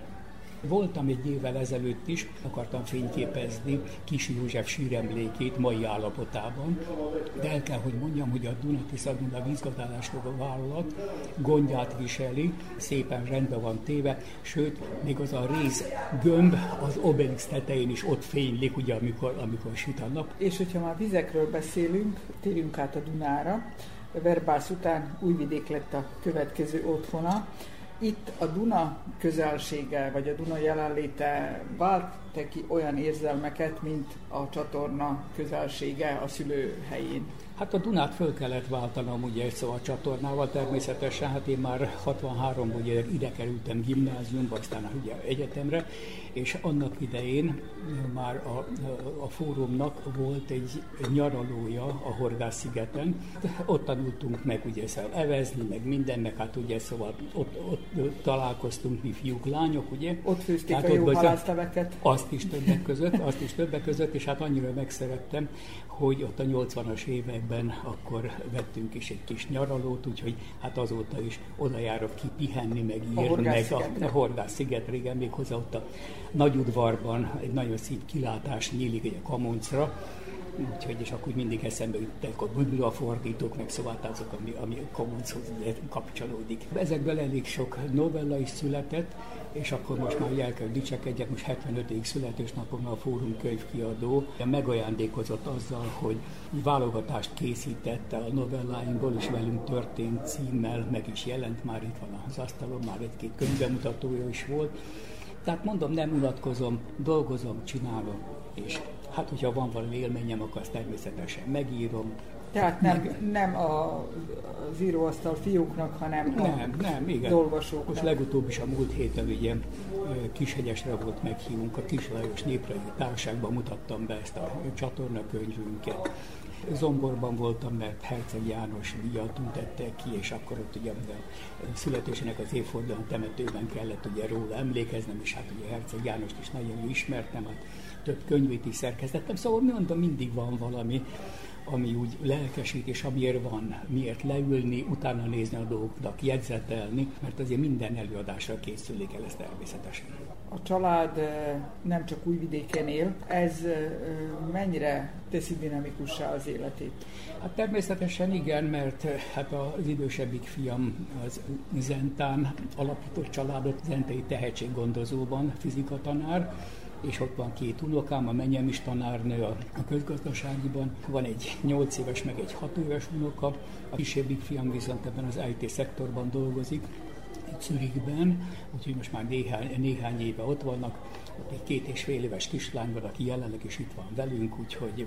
Voltam egy évvel ezelőtt is, akartam fényképezni Kis József síremlékét mai állapotában, de el kell, hogy mondjam, hogy a Duna-Tisza-Duna vízgazdálkodási vállalat gondját viseli, szépen rendbe van téve, sőt, még az a rész gömb az Obelix tetején is ott fénylik, ugye, amikor süt a nap. És hogyha már vizekről beszélünk, térjünk át a Dunára. Verbász után Újvidék lett a következő otthona. Itt a Duna közelsége, vagy a Duna jelenléte vált-e ki olyan érzelmeket, mint a csatorna közelsége a szülőhelyén? Hát a Dunát föl kellett váltanom, ugye, szóval a csatornával természetesen, hát én már 63-ban ugye ide kerültem gimnáziumba, aztán ugye egyetemre, és annak idején már a fórumnak volt egy nyaralója a Hordász-szigeten, ott tanultunk meg ugye szóval evezni, meg minden, meg hát ugye szóval ott találkoztunk mi fiúk, lányok, ugye. Ott főzték hát a jó halászleveket. Azt is többek között, és hát annyira megszerettem, hogy ott a 80-as években akkor vettünk is egy kis nyaralót, úgyhogy hát azóta is oda járok ki pihenni, meg írni, meg a Hordász-sziget, régen még hozzá ott a Nagyudvarban egy nagyon szép kilátás nyílik egy a Kamoncra, úgyhogy és akkor mindig eszembe jutottak a bibliafordítók, meg szóval azok, ami a Kamonchoz kapcsolódik. Ezekből elég sok novella is született, és akkor most már el kell dicsekedjek, most 75. születésnapomra a Fórum könyvkiadó megajándékozott azzal, hogy válogatást készítette a novelláinkból, és velünk történt címmel, meg is jelent, már itt van az asztalon, már egy-két könyvbemutatója is volt. Tehát mondom, nem unatkozom, dolgozom, csinálom, és Hát, hogyha van valami élményem, akkor azt természetesen megírom. Tehát nem az íróasztal fiúknak, hanem a dolgosóknak. Most legutóbb is a múlt héten ugye Kishegyesre volt meghívunk, a Kis Lajos Néprajzi Társaságban mutattam be ezt a csatornakönyvünket. Zomborban voltam, mert Herceg János díjat tüntettek ki, és akkor ott ugye a születésének az évfordulón temetőben kellett ugye róla emlékeznem, és hát ugye Herceg Jánost is nagyon ismertem, hát több könyvét is szerkesztettem, szóval mondom, mindig van valami, ami úgy lelkesít, és amiért van, miért leülni, utána nézni a dolgoknak, jegyzetelni, mert azért minden előadásra készülik el, ez természetesen. A család nem csak Újvidéken él, ez mennyire teszi dinamikussá az életét? Hát természetesen igen, mert hát az idősebbik fiam az Zentán alapított családot, Zentei tehetséggondozóban fizikatanár, és ott van két unokám, a menyem is tanárnő a közgazdaságiban, van egy 8 éves, meg egy 6 éves unoka, a kisebbik fiam viszont ebben az IT-szektorban dolgozik, Zürichben, úgyhogy most már néhány éve ott vannak, ott egy 2,5 éves kislány van, aki jelenleg is itt van velünk, úgyhogy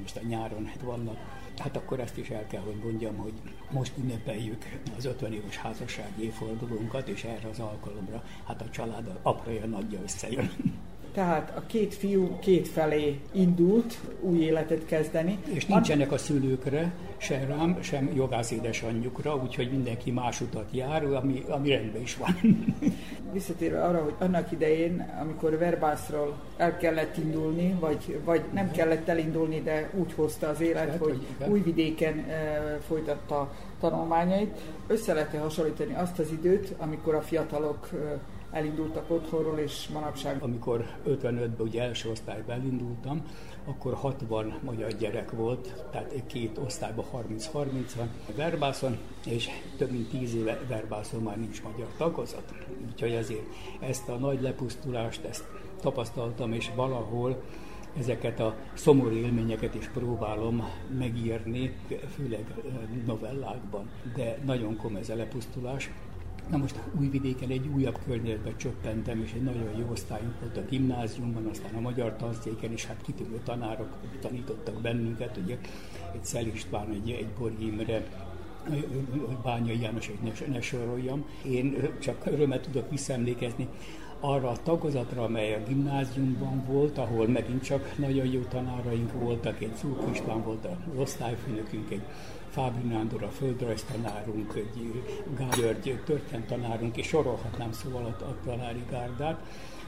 most a nyáron vannak. Hát akkor ezt is el kell, hogy mondjam, hogy most ünnepeljük az 50 éves házasság évfordulónkat, és erre az alkalomra hát a család apraja nagyja összejön. Tehát a két fiú két felé indult új életet kezdeni. És nincsenek a szülőkre, sem rám, sem jogász édesanyjukra, úgyhogy mindenki más utat jár, ami rendben is van. Visszatérve arra, hogy annak idején, amikor Verbászról el kellett indulni, vagy nem kellett elindulni, de úgy hozta az élet, hogy Újvidéken folytatta tanulmányait, össze lehet hasonlítani azt az időt, amikor a fiatalok elindultak otthonról, és manapság. Amikor 55-ben ugye első osztályba elindultam, akkor 60 magyar gyerek volt, tehát két osztályban 30-30-an Verbászon, és több mint 10 éve Verbászon már nincs magyar tagozat. Úgyhogy azért ezt a nagy lepusztulást, ezt tapasztaltam, és valahol ezeket a szomorú élményeket is próbálom megírni, főleg novellákban, de nagyon komoly ez a lepusztulás. Na most Újvidéken egy újabb környezetbe csöppentem, és egy nagyon jó osztályunk volt a gimnáziumban, aztán a magyar tanszéken is, hát kitűnő tanárok tanítottak bennünket, ugye egy Szel István, egy Borgi Imre, Bányai János, hogy ne soroljam. Én csak örömet tudok visszaemlékezni arra a tagozatra, amely a gimnáziumban volt, ahol megint csak nagyon jó tanáraink voltak, egy Szulk István volt az osztályfőnökünk, egy Fábri Nándor a földrajztanárunk, egy Gál György történettanárunk, és sorolhatnám szóval a tanári gárdát,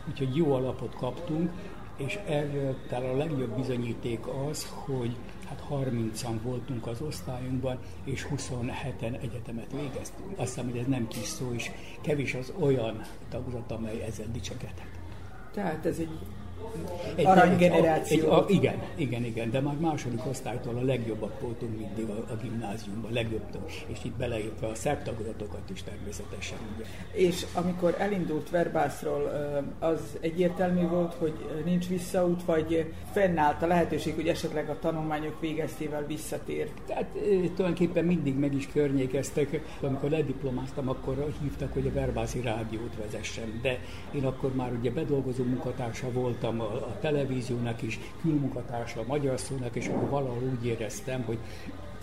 úgyhogy jó alapot kaptunk, és erről talán a legjobb bizonyíték az, hogy hát 30-an voltunk az osztályunkban, és 27-en egyetemet végeztünk. Azt hiszem, hogy ez nem kis szó, és kevés az olyan tagozat, amely ezzel dicsekedhet. Tehát ez egy aranygeneráció. Igen, de már második osztálytól a legjobbak voltunk mindig a gimnáziumban, a legjobbtól, és itt beleértve a szerb tagozatokat is természetesen. Ugye. És amikor elindult Verbászról, az egyértelmű volt, hogy nincs visszaút, vagy fennállt a lehetőség, hogy esetleg a tanulmányok végeztével visszatér? Tehát tulajdonképpen mindig meg is környékeztek. Amikor lediplomáztam, akkor hívtak, hogy a verbászi rádiót vezessem, de én akkor már ugye bedolgozó munkatársa voltam, a televíziónak is, külmunkatársa a Magyar Szónak, és akkor valahol úgy éreztem, hogy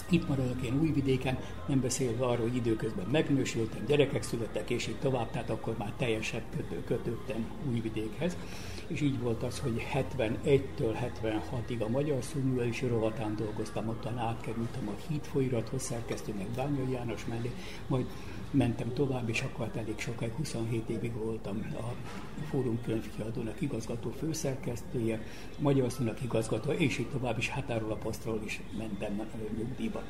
itt maradok én Újvidéken, nem beszélve arról, hogy időközben megnősültem, gyerekek születtek, és így tovább, tehát akkor már teljesen kötődtem Újvidékhez. És így volt az, hogy 71-től 76-ig a Magyar Szó művelési rovatán dolgoztam, ottan átkerültem a Híd Folyirathoz, szerkesztőnek Bányai János mellé, majd mentem tovább, és akkor elég sokáig, 27 évig voltam a Fórum könyvkiadónak igazgató főszerkesztője, Magyar Szónak igazgató, és így tovább, és hátáról a posztról is mentem nyugdíjba.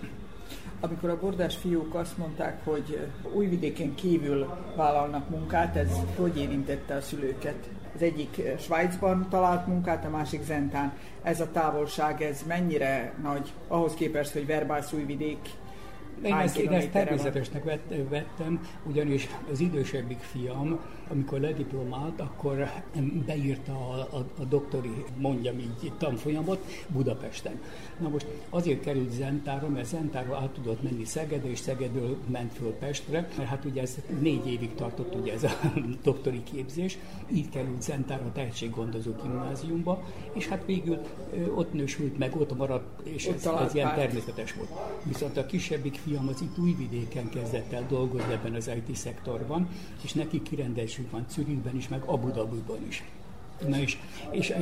Amikor a bordás fiúk azt mondták, hogy Újvidéken kívül vállalnak munkát, ez hogy érintette a szülőket? Az egyik Svájcban talált munkát, a másik Zentán. Ez a távolság, ez mennyire nagy ahhoz képest, hogy Verbász Újvidék Én ezt természetesnek vettem, ugyanis az idősebbik fiam, amikor lediplomált, akkor beírta a doktori, mondjam így, tanfolyamot Budapesten. Na most azért került Zentára, mert Zentára át tudott menni Szegedre, és Szegedről ment föl Pestre, mert hát ugye ez 4 évig tartott ugye ez a doktori képzés, így került Zentára a tehetséggondozó gimnáziumba, és hát végül ott nősült meg, ott maradt, és ez ilyen természetes volt. Viszont a kisebbik fiam az itt Újvidéken kezdett el dolgozni ebben az IT-szektorban, és neki kirendelésük van Zürichben is, meg Abu Dhabiban is. Na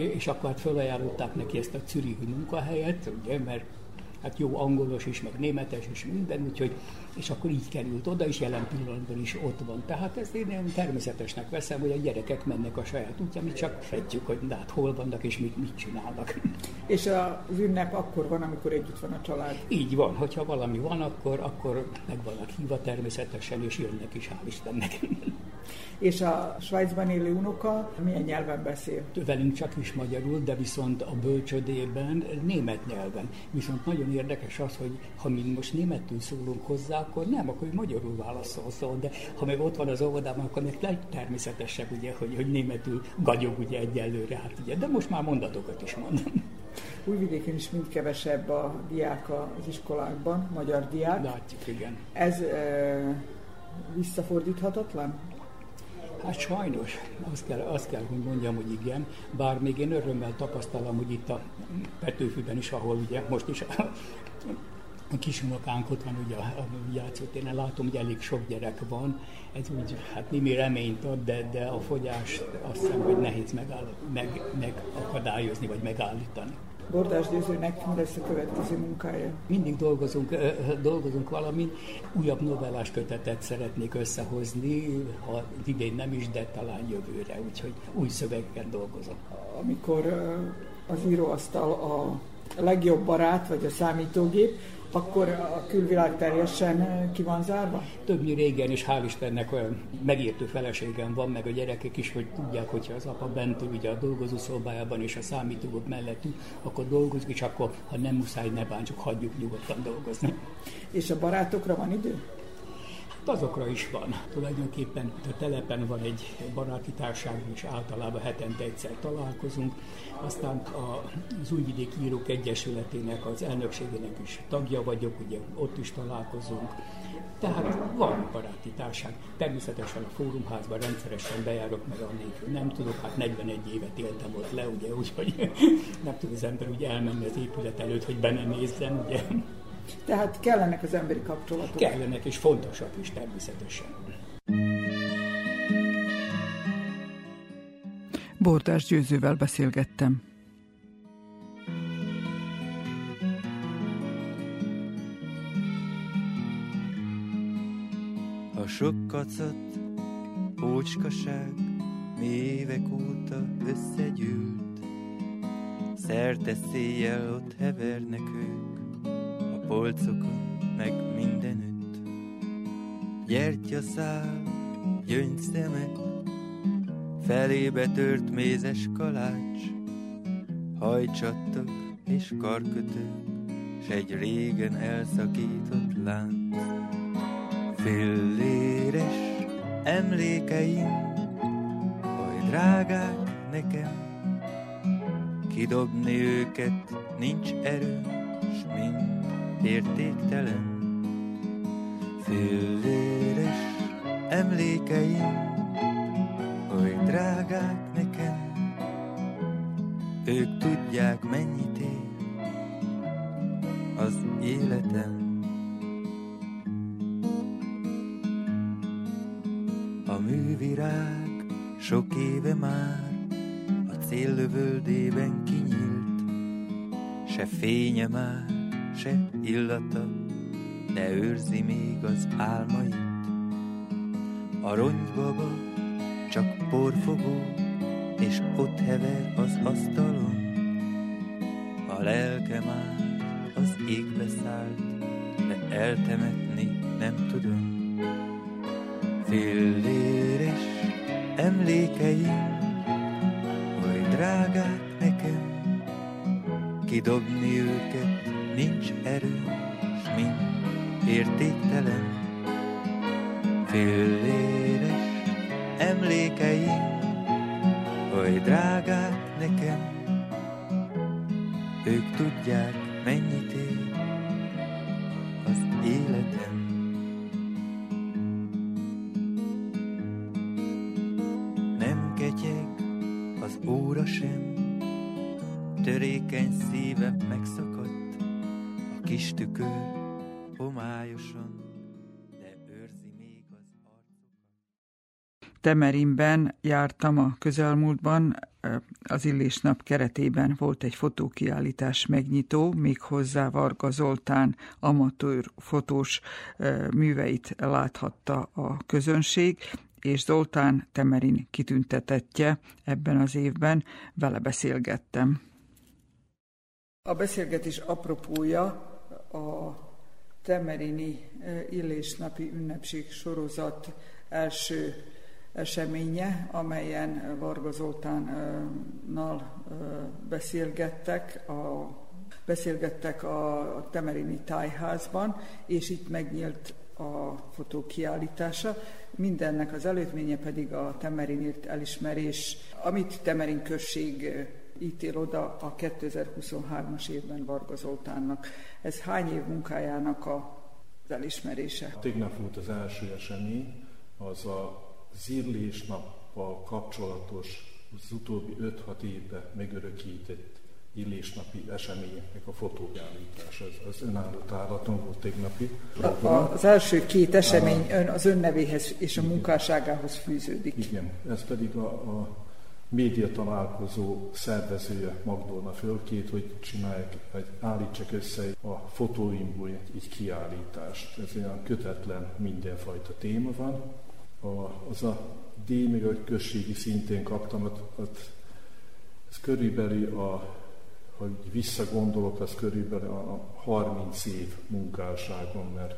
és akkor hát felajánlották neki ezt a zürichi munkahelyet, ugye, mert hát jó angolos is, meg németes is, minden, úgyhogy, és akkor így került oda, és jelen pillanatban is ott van. Tehát ezt én természetesnek veszem, hogy a gyerekek mennek a saját útján, mi csak fedjük, hogy hát hol vannak, és mit csinálnak. És az ünnep akkor van, amikor együtt van a család? Így van, hogyha valami van, akkor meg vannak hívva természetesen, és jönnek is, hál' Istennek. És a Svájcban élő unoka milyen nyelven beszél? Velünk csak is magyarul, de viszont a bölcsödében német nyelven. Viszont nagyon érdekes az, hogy ha mi most németül szólunk hozzá, akkor nem, akkor magyarul válaszol, de ha meg ott van az óvodában, akkor meg legtermészetesebb, ugye, hogy németül gagyog ugye egyelőre, hát ugye, de most már mondatokat is mondom. Újvidéken is mind kevesebb a diák az iskolákban, magyar diák. Látjuk, igen. Ez visszafordíthatatlan? Hát sajnos, azt kell, hogy mondjam, hogy igen, bár még én örömmel tapasztalom, hogy itt a Petőfiben is, ahol ugye most is a kisunokánk ott van ugye a játszótéren, látom, hogy elég sok gyerek van, ez úgy, hát némi reményt ad, de a fogyást azt hiszem, hogy nehéz megakadályozni, vagy megállítani. Bordás Győzőnek mi lesz a következő munkája? Mindig dolgozunk valamin. Újabb novellás kötetet szeretnék összehozni, ha idén nem is, de talán jövőre, úgyhogy új szövegekkel dolgozom. Amikor az íróasztal a legjobb barát, vagy a számítógép, akkor a külvilág teljesen ki van zárva? Többnyire régen, és hál' Istennek olyan megértő feleségem van, meg a gyerekek is, hogy tudják, hogyha az apa bent ugye a dolgozószobájában és a számítógép mellett ül, akkor dolgozik, és akkor, ha nem muszáj, ne bántsuk, hagyjuk nyugodtan dolgozni. És a barátokra van idő? Azokra is van. Tulajdonképpen a telepen van egy baráti társaság, és általában hetente egyszer találkozunk. Aztán az Újvidéki Írók Egyesületének, az elnökségének is tagja vagyok, ugye ott is találkozunk. Tehát van baráti társaság. Természetesen a Fórumházban rendszeresen bejárok, meg annélkül nem tudok, hát 41 évet éltem ott le, ugye, úgyhogy nem tud az ember ugye elmenni az épület előtt, hogy be ne nézzem, ugye. Tehát kellenek az emberi kapcsolatok. Kellenek, és fontosak is természetesen. Bordás Győzővel beszélgettem. A sok kacat, ócskaság, évek óta összegyűlt. Szerte széjjel ott hevernek ők. Polcokon, meg mindenütt. Gyertyaszál, gyöngyszemek, felébe tört mézes kalács, hajcsattak és karkötők, s egy régen elszakított lánc. Filléres emlékeim, oly drágák nekem, kidobni őket nincs erőm, s mind értéktelen. Filléres emlékeim, oly drágák nekem, ők tudják, mennyit ér az életem. A művirág sok éve már a céllövöldében kinyílt, se fénye már, se illata, de őrzi még az álmait. A rongybaba csak porfogó, és ott hever az asztalon. A lelke már az égbe szállt, de eltemetni nem tudom. Filléres emlékeim, oly drágák nekem, kidobni őket nincs erős, mint értéktelen, félléres emlékeim, oly drágák nekem, ők tudják, mennyit ér az életem. Nem ketyeg az óra sem, törékeny szívem megszakadt, a kis tükör homályosan, de őrzi még az arcokat. Temerinben jártam a közelmúltban, az Illésnap keretében volt egy fotókiállítás megnyitó, méghozzá Varga Zoltán amatőr fotós műveit láthatta a közönség, és Zoltán Temerin kitüntetettje ebben az évben, vele beszélgettem. A beszélgetés apropója a Temerini Illésnapi Ünnepség sorozat első eseménye, amelyen Varga Zoltánnal beszélgettek a Temerini tájházban, és itt megnyílt a fotó kiállítása. Mindennek az előzménye pedig a Temerinért elismerés, amit Temerin község ítél oda a 2023-as évben Varga Zoltánnak. Ez hány év munkájának az elismerése? Tegnap volt az első esemény, az Illésnappal kapcsolatos az utóbbi 5-6 évben megörökített Illésnapi eseményeknek a fotókiállítása. Ez önálló tálaton volt tegnapi program. Az első két esemény az önnevéhez és a munkásságához fűződik. Igen, ez pedig a média találkozó szervezője Magdolna Fölkét, hogy csinálják, vagy állítsak össze a fotóimból egy kiállítást. Ez olyan kötetlen, mindenfajta téma van. Az a díj, meg a községi szintén kaptam, az körülbelül, hogy visszagondolok, az körülbelül a 30 év munkásságon, mert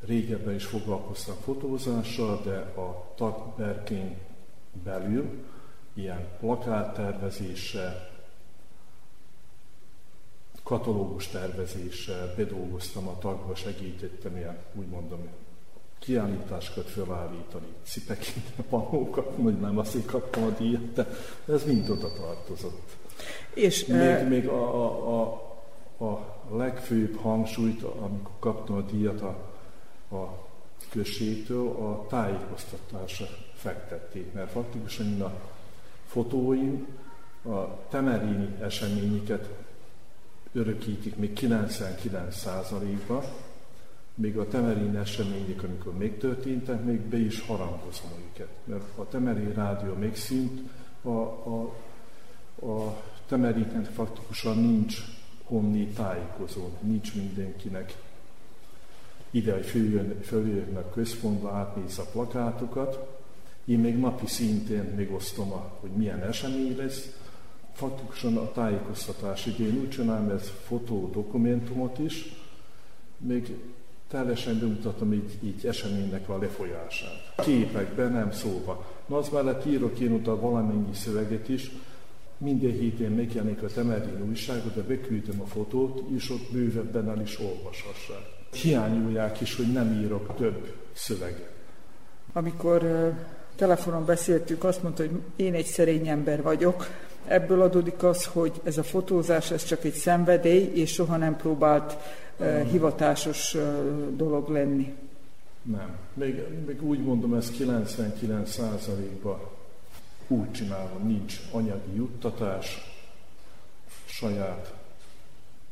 régebben is foglalkoztam fotózással, de a tagberkén belül ilyen plakáttervezéssel, katalógus tervezéssel bedolgoztam, a tagba segítettem ilyen, úgy mondom, kiállításokat felállítani, cipekint a panókat, mondjuk nem azért kaptam a díjat, de ez mind oda tartozott. És még a legfőbb hangsúlyt, amikor kaptam a díjat a községtől, a tájékoztatásra fektették, mert faktikusan mind a fotóim a temerini eseményeket örökítik még 99%-ban, még a temerini események, amikor megtörténtek, még be is harangozom őket. Mert a Temerini Rádió megszűnt, a temerinek faktikusan nincs honni tájékozó, nincs mindenkinek ide, hogy följön a központba, átnéz a plakátokat. Én még napi szintén megosztom, hogy milyen esemény lesz. Faktikusan a tájékoztatás idén úgy csinálom, ez fotódokumentumot is, még teljesen bemutatom így eseménynek a lefolyását. Képekben, nem szóba. Na, az mellett írok én utána valamennyi szöveget is, minden héten megjelenik a Temerini újságot, de beküldöm a fotót, és ott bővebben el is olvashassák. Hiányolják is, hogy nem írok több szöveget. Amikor telefonon beszéltük, azt mondta, hogy én egy szerény ember vagyok. Ebből adódik az, hogy ez a fotózás, ez csak egy szenvedély, és soha nem próbált hivatásos dolog lenni. Nem. Még úgy mondom, ez 99%-ban úgy csinálom, nincs anyagi juttatás, saját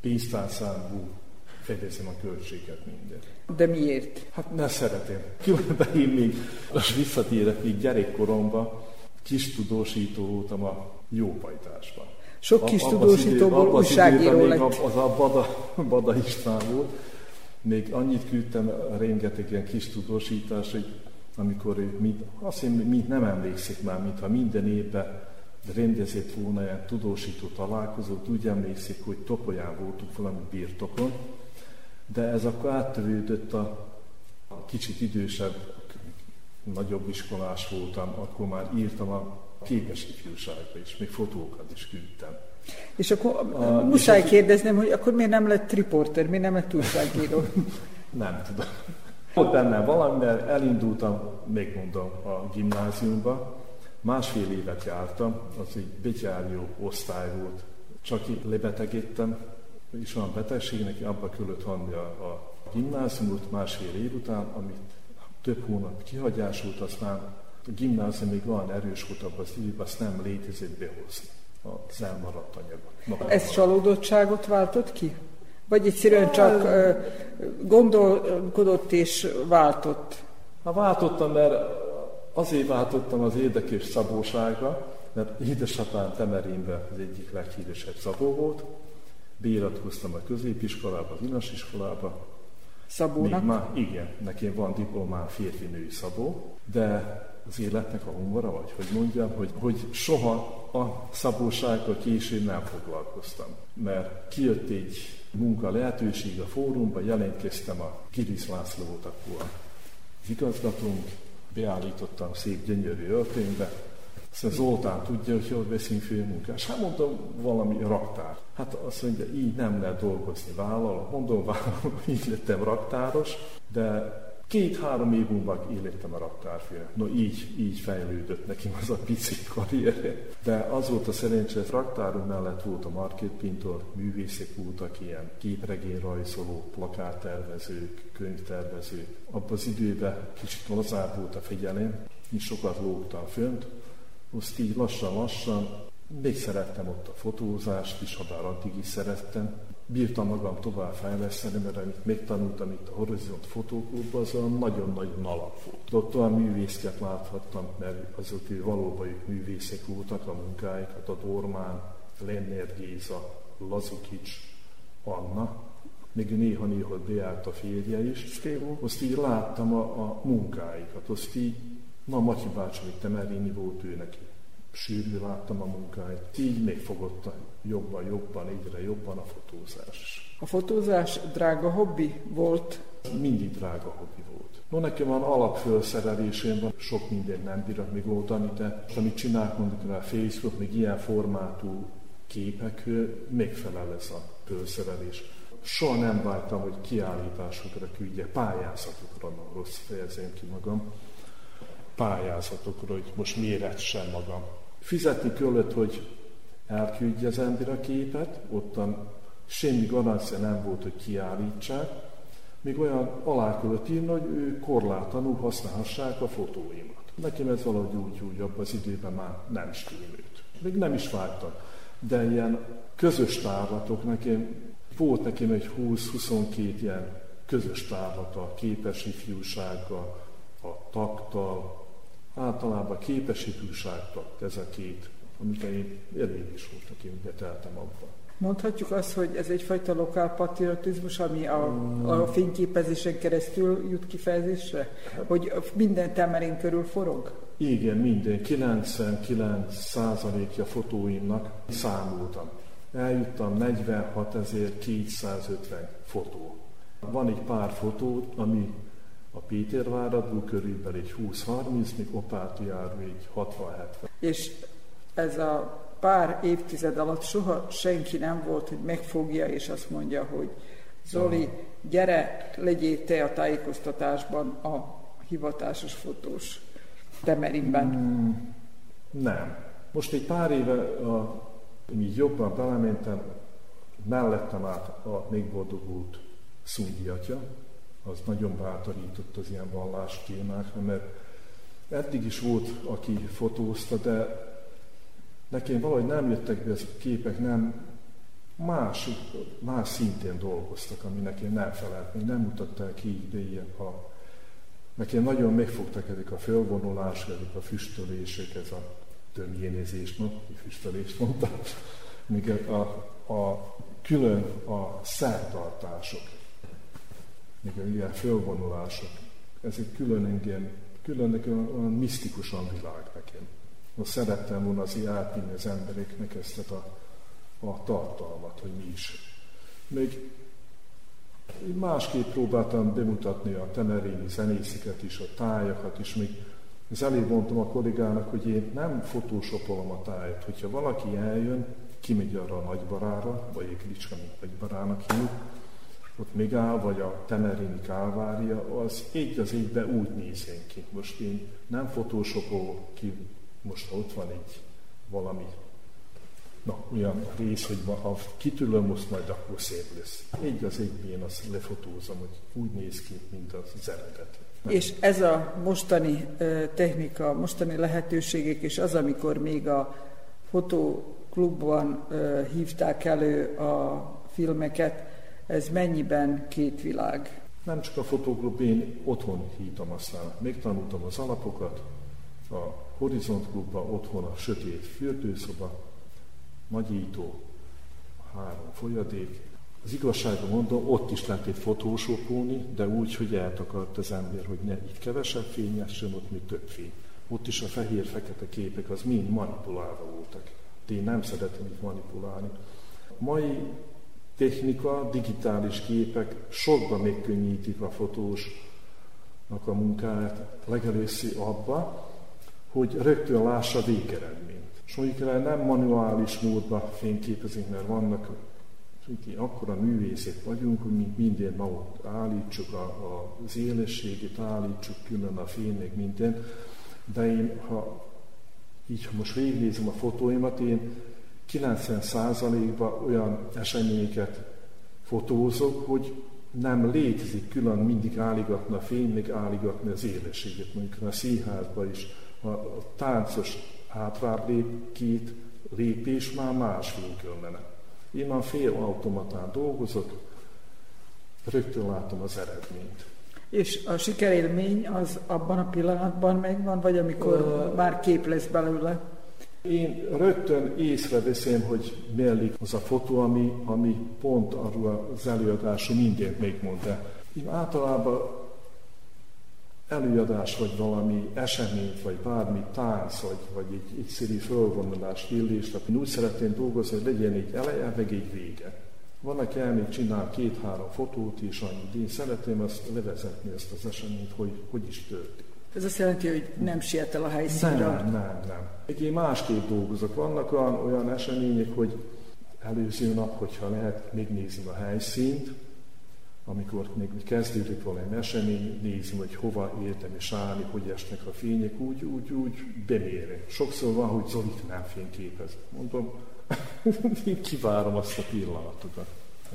pénztárszámból fedezem a költséget minden. De miért? Hát ne szeretem. Különben én még visszatérek, még gyerekkoromban kis tudósító voltam a jópajtásban. Sok kis tudósítóból újságíró lett. Az a Bada István volt. Még annyit küldtem rengeteg ilyen kis tudósítás, hogy amikor azt hiszem, nem emlékszik már, mintha minden évben rendezett volna ilyen tudósító találkozót, úgy emlékszik, hogy Topolyán voltunk valami birtokon, de ez akkor áttövődött a kicsit idősebb, nagyobb iskolás voltam, akkor már írtam a képes ifjúságba is, még fotókat is küldtem. És akkor muszáj kérdeznem, hogy akkor miért nem lett riporter, miért nem lett újságíró? Nem tudom. Volt benne valami, mert elindultam, még mondom, a gimnáziumba. Másfél évet jártam, az egy betyárjó osztály volt. Csak itt lebetegedtem, és olyan betegségnek abba kellett hagyni a gimnáziumot másfél év után, amit több hónap kihagyás volt, aztán a gimnázium még olyan erős volt abban az időben, azt nem létezett behozni az elmaradt anyagot. Ez csalódottságot váltott ki? Vagy egyszerűen csak gondolkodott és váltott? Váltottam, mert azért váltottam az érdekes szabóságra, mert édesapám Temerinben az egyik leghíresebb szabó volt, beiratkoztam a középiskolába, az inas iskolába. Szabónak? Már, igen, nekem van diplomám férfi-női szabó, de az életnek a humora, vagy hogy mondjam, hogy soha a szabósággal később nem foglalkoztam. Mert kijött egy munka lehetőség a fórumba, jelentkeztem, a Kirisz László volt akkor az igazgatónk, beállítottam szép gyönyörű öltönybe, aztán Zoltán tudja, hogy jól veszünk főmunkás. Hát mondom, valami raktár. Hát azt mondja, így nem lehet dolgozni, vállalom. Mondom, vállalom, így lettem raktáros, de 2-3 év múlva élettem a raktárfőnök. No, így fejlődött nekem az a pici karrierje. De az volt a szerencsé, hogy raktáron mellett volt a marketpintor, művészek voltak ilyen képregényrajzolók, plakáttervezők, könyvtervezők. Abban az időben kicsit lazább volt a figyelem, így sokat lógtam fönt, azt így lassan-lassan még szerettem ott a fotózást is, ha bár addig is szerettem. Bírtam magam tovább fejleszteni, mert amit megtanultam itt a Horizont Fotóklubban, az olyan nagyon-nagyon alap volt. Ott olyan művészket láthattam, mert azok valóban ők művészek voltak a munkáikat, a Dormán, Lennér Géza, Lazukics, Anna, még néha-néha beállt a férje is. Azt így láttam a munkáikat, azt így, na Matyi bácsi, hogy Temerini volt ő neki. Sűrű láttam a munkáit, így még fogott jobban, egyre jobban a fotózás. A fotózás drága hobbi volt? Mindig drága hobbi volt. No, nekem van alapfölszerelésem van, sok minden nem bírok még oldani, de amit csinálok mondjuk a Facebook, még ilyen formátú képek, megfelel ez a fölszerelés. Soha nem vártam, hogy kiállításokra küldje, pályázatokra, rossz fejezem ki magam. Pályázatokra, hogy most méretsem magam. Fizetni kellett, hogy elküldje az ember a képet, ottan semmi garancia nem volt, hogy kiállítsák, még olyan alá kellett írni, hogy ő korlátlanul használhassák a fotóimat. Nekem ez valahogy úgy abban az időben már nem stímült. Még nem is vártam, de ilyen közös tárlatok nekem, volt nekem egy 20-22 ilyen közös tárlata, képes ifjúsággal, a taktal, általában képesítőságtakt, ez a két, amiben én érvényes voltak, én beteltem abban. Mondhatjuk azt, hogy ez egyfajta lokálpatriotizmus, ami a fényképezésen keresztül jut kifejezésre? Hogy minden Temerin körül forog? Igen, minden. 99%-ja fotóimnak számoltam. Eljuttam 46.250 fotó. Van egy pár fotó, ami a Péterváradból körülbelül egy 20-30, még Opátiáról egy 60-70. És ez a pár évtized alatt soha senki nem volt, hogy megfogja és azt mondja, hogy Zoli, gyere, legyél te a tájékoztatásban a hivatásos fotós Temerinben. Nem. Most egy pár éve, amíg jobban belementem, mellettem át a még boldogult Szungyi atya. Az nagyon bátorított az ilyen vallás témákra, mert eddig is volt, aki fotózta, de nekem valahogy nem jöttek be ezek a képek, nem más szintén dolgoztak, ami nekem nem felelt, még nem mutatták ki, de ilyen a... Nekem nagyon megfogtak ezek a fölvonulások, ezek a füstölések, ez a tömjénézés, füstölést mondtam, még a külön a szertartások. Még ilyen fölvonulások. Ez egy külön misztikusan világ nekem. Most szerettem volna azért átvinni az embereknek ezt a tartalmat, hogy mi is. Még másképp próbáltam bemutatni a temerini zenészeket is, a tájakat is. Még az elég mondtam a kollégának, hogy én nem photoshopolom a tájat. Hogyha valaki eljön, kimegy arra a Nagybarára, vagy egy Licsani Nagybarának hívjuk, ott még áll, vagy a Temerini Kálvária, az egy az egybe úgy nézzen ki. Most én nem fotósokol ki, most ha ott van egy valami, na olyan rész, hogy ha kitülöm most majd, akkor szép lesz. Egy az egyben én azt lefotózom, hogy úgy néz ki, mint az eredet. És ez a mostani technika, mostani lehetőségek, és az, amikor még a fotóklubban hívták elő a filmeket, ez mennyiben két világ? Nem csak a fotóklub, én otthon hívtam aztán. Megtanultam az alapokat, a horizontklubban, otthon a sötét fürdőszoba, nagyító, 3 folyadék. Az igazságot mondom, ott is lehet egy fotósokolni, de úgy, hogy eltakart az ember, hogy ne itt kevesebb fény essen, ott még több fény. Ott is a fehér-fekete képek, az mind manipulálva voltak. Én nem szeretem így manipulálni. Mai technika, digitális képek sokban megkönnyítik a fotósnak a munkáját, legelőször abban, hogy rögtön lássa végeredményt. És mondjuk nem manuális módban fényképezünk, mert vannak, hogy akkora művészek vagyunk, hogy minden magot állítsuk, az élességét állítsuk, külön a fény, meg minden. De én, ha most végignézem a fotóimat, én 90%-ban olyan eseményeket fotózok, hogy nem létezik külön, mindig álligatna a fény, meg álligatna az élességet. Mondjuk a színházban is a táncos hátrább lép, 2 lépés már más fénykől menne. Én már fél automatán dolgozok, rögtön látom az eredményt. És a sikerélmény az abban a pillanatban megvan, vagy amikor már kép lesz belőle? Én rögtön észreveszem, hogy mellik az a fotó, ami pont arról az előadásról mindent megmondta. Én általában előadás, vagy valami eseményt, vagy bármi tánc, vagy egy egyszerű fölvonulás, illésnap. Én úgy szeretném dolgozni, hogy legyen egy eleje, meg egy vége. Van, aki elmény csinál 2-3 fotót, és annyit. Én szeretném azt levezetni, ezt az eseményt, hogy is történik. Ez azt jelenti, hogy nem siet el a helyszínre? Nem. Én másképp dolgozok. Vannak olyan események, hogy előző nap, hogyha lehet, megnézem a helyszínt, amikor még kezdődik valami esemény, nézem, hogy hova érdemes állni, hogy esnek a fények, úgy bemérem. Sokszor van, hogy Zolit nem fényképez. Mondom, én kivárom azt a pillanatokat.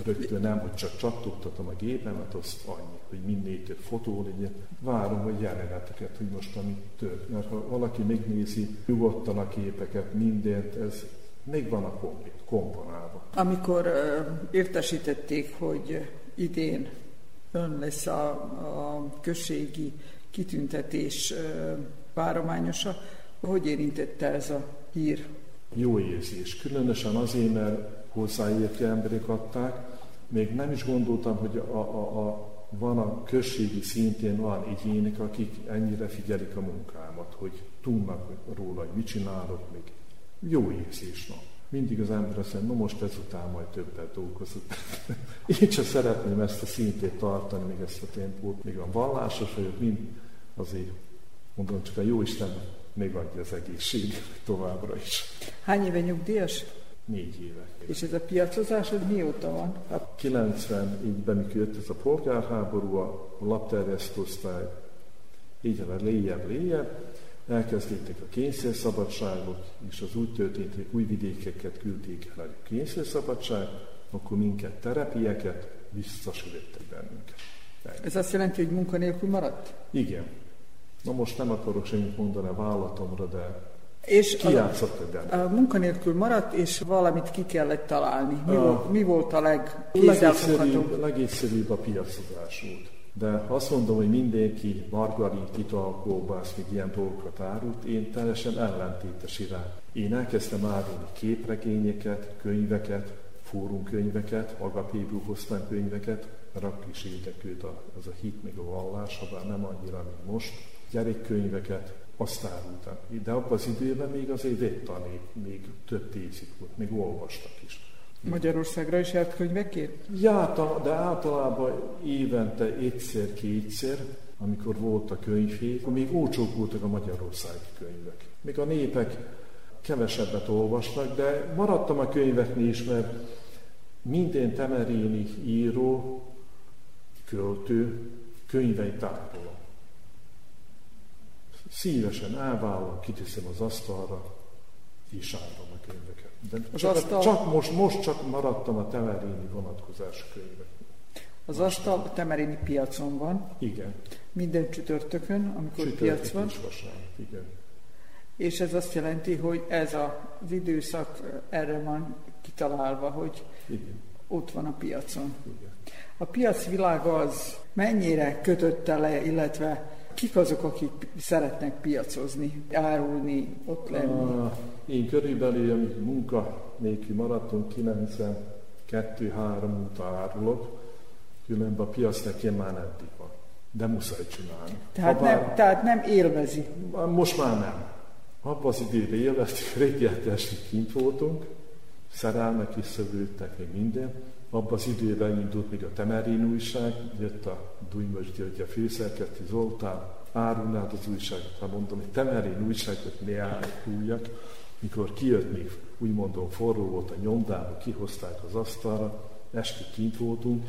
Rögtön nem, hogy csak csattogtatom a gépemet, az annyi, hogy minél több fotó legyen. Várom a jeleneteket, hogy most ami tört. Mert ha valaki megnézi nyugodtan a képeket, mindent, ez még van a komponálva. Amikor értesítették, hogy idén ön lesz a községi kitüntetés várományosa, hogy érintette ez a hír? Jó érzés, különösen azért, mert hozzáértő emberek adták. Még nem is gondoltam, hogy van a községi szintén van egyének, akik ennyire figyelik a munkámat, hogy tudnak róla, hogy mit csinálok még. Jó érzés van. Mindig az ember azt mondja, most ezután majd többet dolgozok. Én csak szeretném ezt a szintét tartani, még ezt a tempót, még a vallásos vagyok, mind azért, mondom, csak a Jóisten még adja az egészség továbbra is. Hány éve nyugdíjas? 4 éve. És ez a piacozás, hogy mióta van? Hát 91-ben, mikor jött ez a polgárháború, a labdarúgó osztály egyre lejjebb, elkezdték a kényszerszabadságot, és az úgy történt, hogy újvidékeket küldték el a kényszerszabadság, akkor minket, terepieket visszasülöttek bennünket. Ez azt jelenti, hogy munkanélkül maradt? Igen. Na most nem akarok semmit mondani a vállalatomra, de kijátszottak benne. A munkanélkül maradt, és valamit ki kellett találni. Mi volt a legegyszerűbb a piacozás volt. De ha azt mondom, hogy mindenki margarit, ital, kolbász, még ilyen dolgokat árult, én teljesen ellentétes irány. Én elkezdtem árulni képregényeket, könyveket, fórum könyveket, agapéből hoztam könyveket, rakk is érdekült az a hit, még a vallás, ha bár nem annyira, mint most. Gyerekkönyveket, azt árultam. De abban az időben még azért vettanék, még több tézik volt, még olvastak is. Magyarországra is járt könyvekért? Jártam, de általában évente 1-2-szer, amikor volt a könyvhét, még olcsók voltak a magyarországi könyvek. Még a népek kevesebbet olvasnak, de maradtam a könyveknél is, mert minden temerini író, költő könyveit tárolom. Szívesen elvállom, kiteszem az asztalra, és áldom a könyveket. De most csak maradtam a temerini vonatkozású könyveknél. Az asztal a temerini piacon van. Igen. Minden csütörtökön, amikor piac van. Igen. És ez azt jelenti, hogy ez az időszak erre van kitalálva, hogy igen, ott van a piacon. Igen. A piacvilág az mennyire kötötte le, illetve kik azok, akik szeretnek piacozni, árulni, ott lenni? Én körülbelül, amíg munka nélkül maradtunk, 92-3 óta árulok, különben a piac nekem már eddig van, de muszáj csinálni. Tehát nem élvezi? Most már nem. Abban az időben élveztük, régen kint voltunk, szerelmek is szövődtek, még minden. Abban az időben indult még a Temerini újság, jött a Dújmos György, a főszerkesztő Zoltán, árulnád az újságot, ha mondom, hogy Temerini újságot ne árulják, mikor kijött még, úgy mondom, forró volt a nyomdába, kihozták az asztalra, este kint voltunk,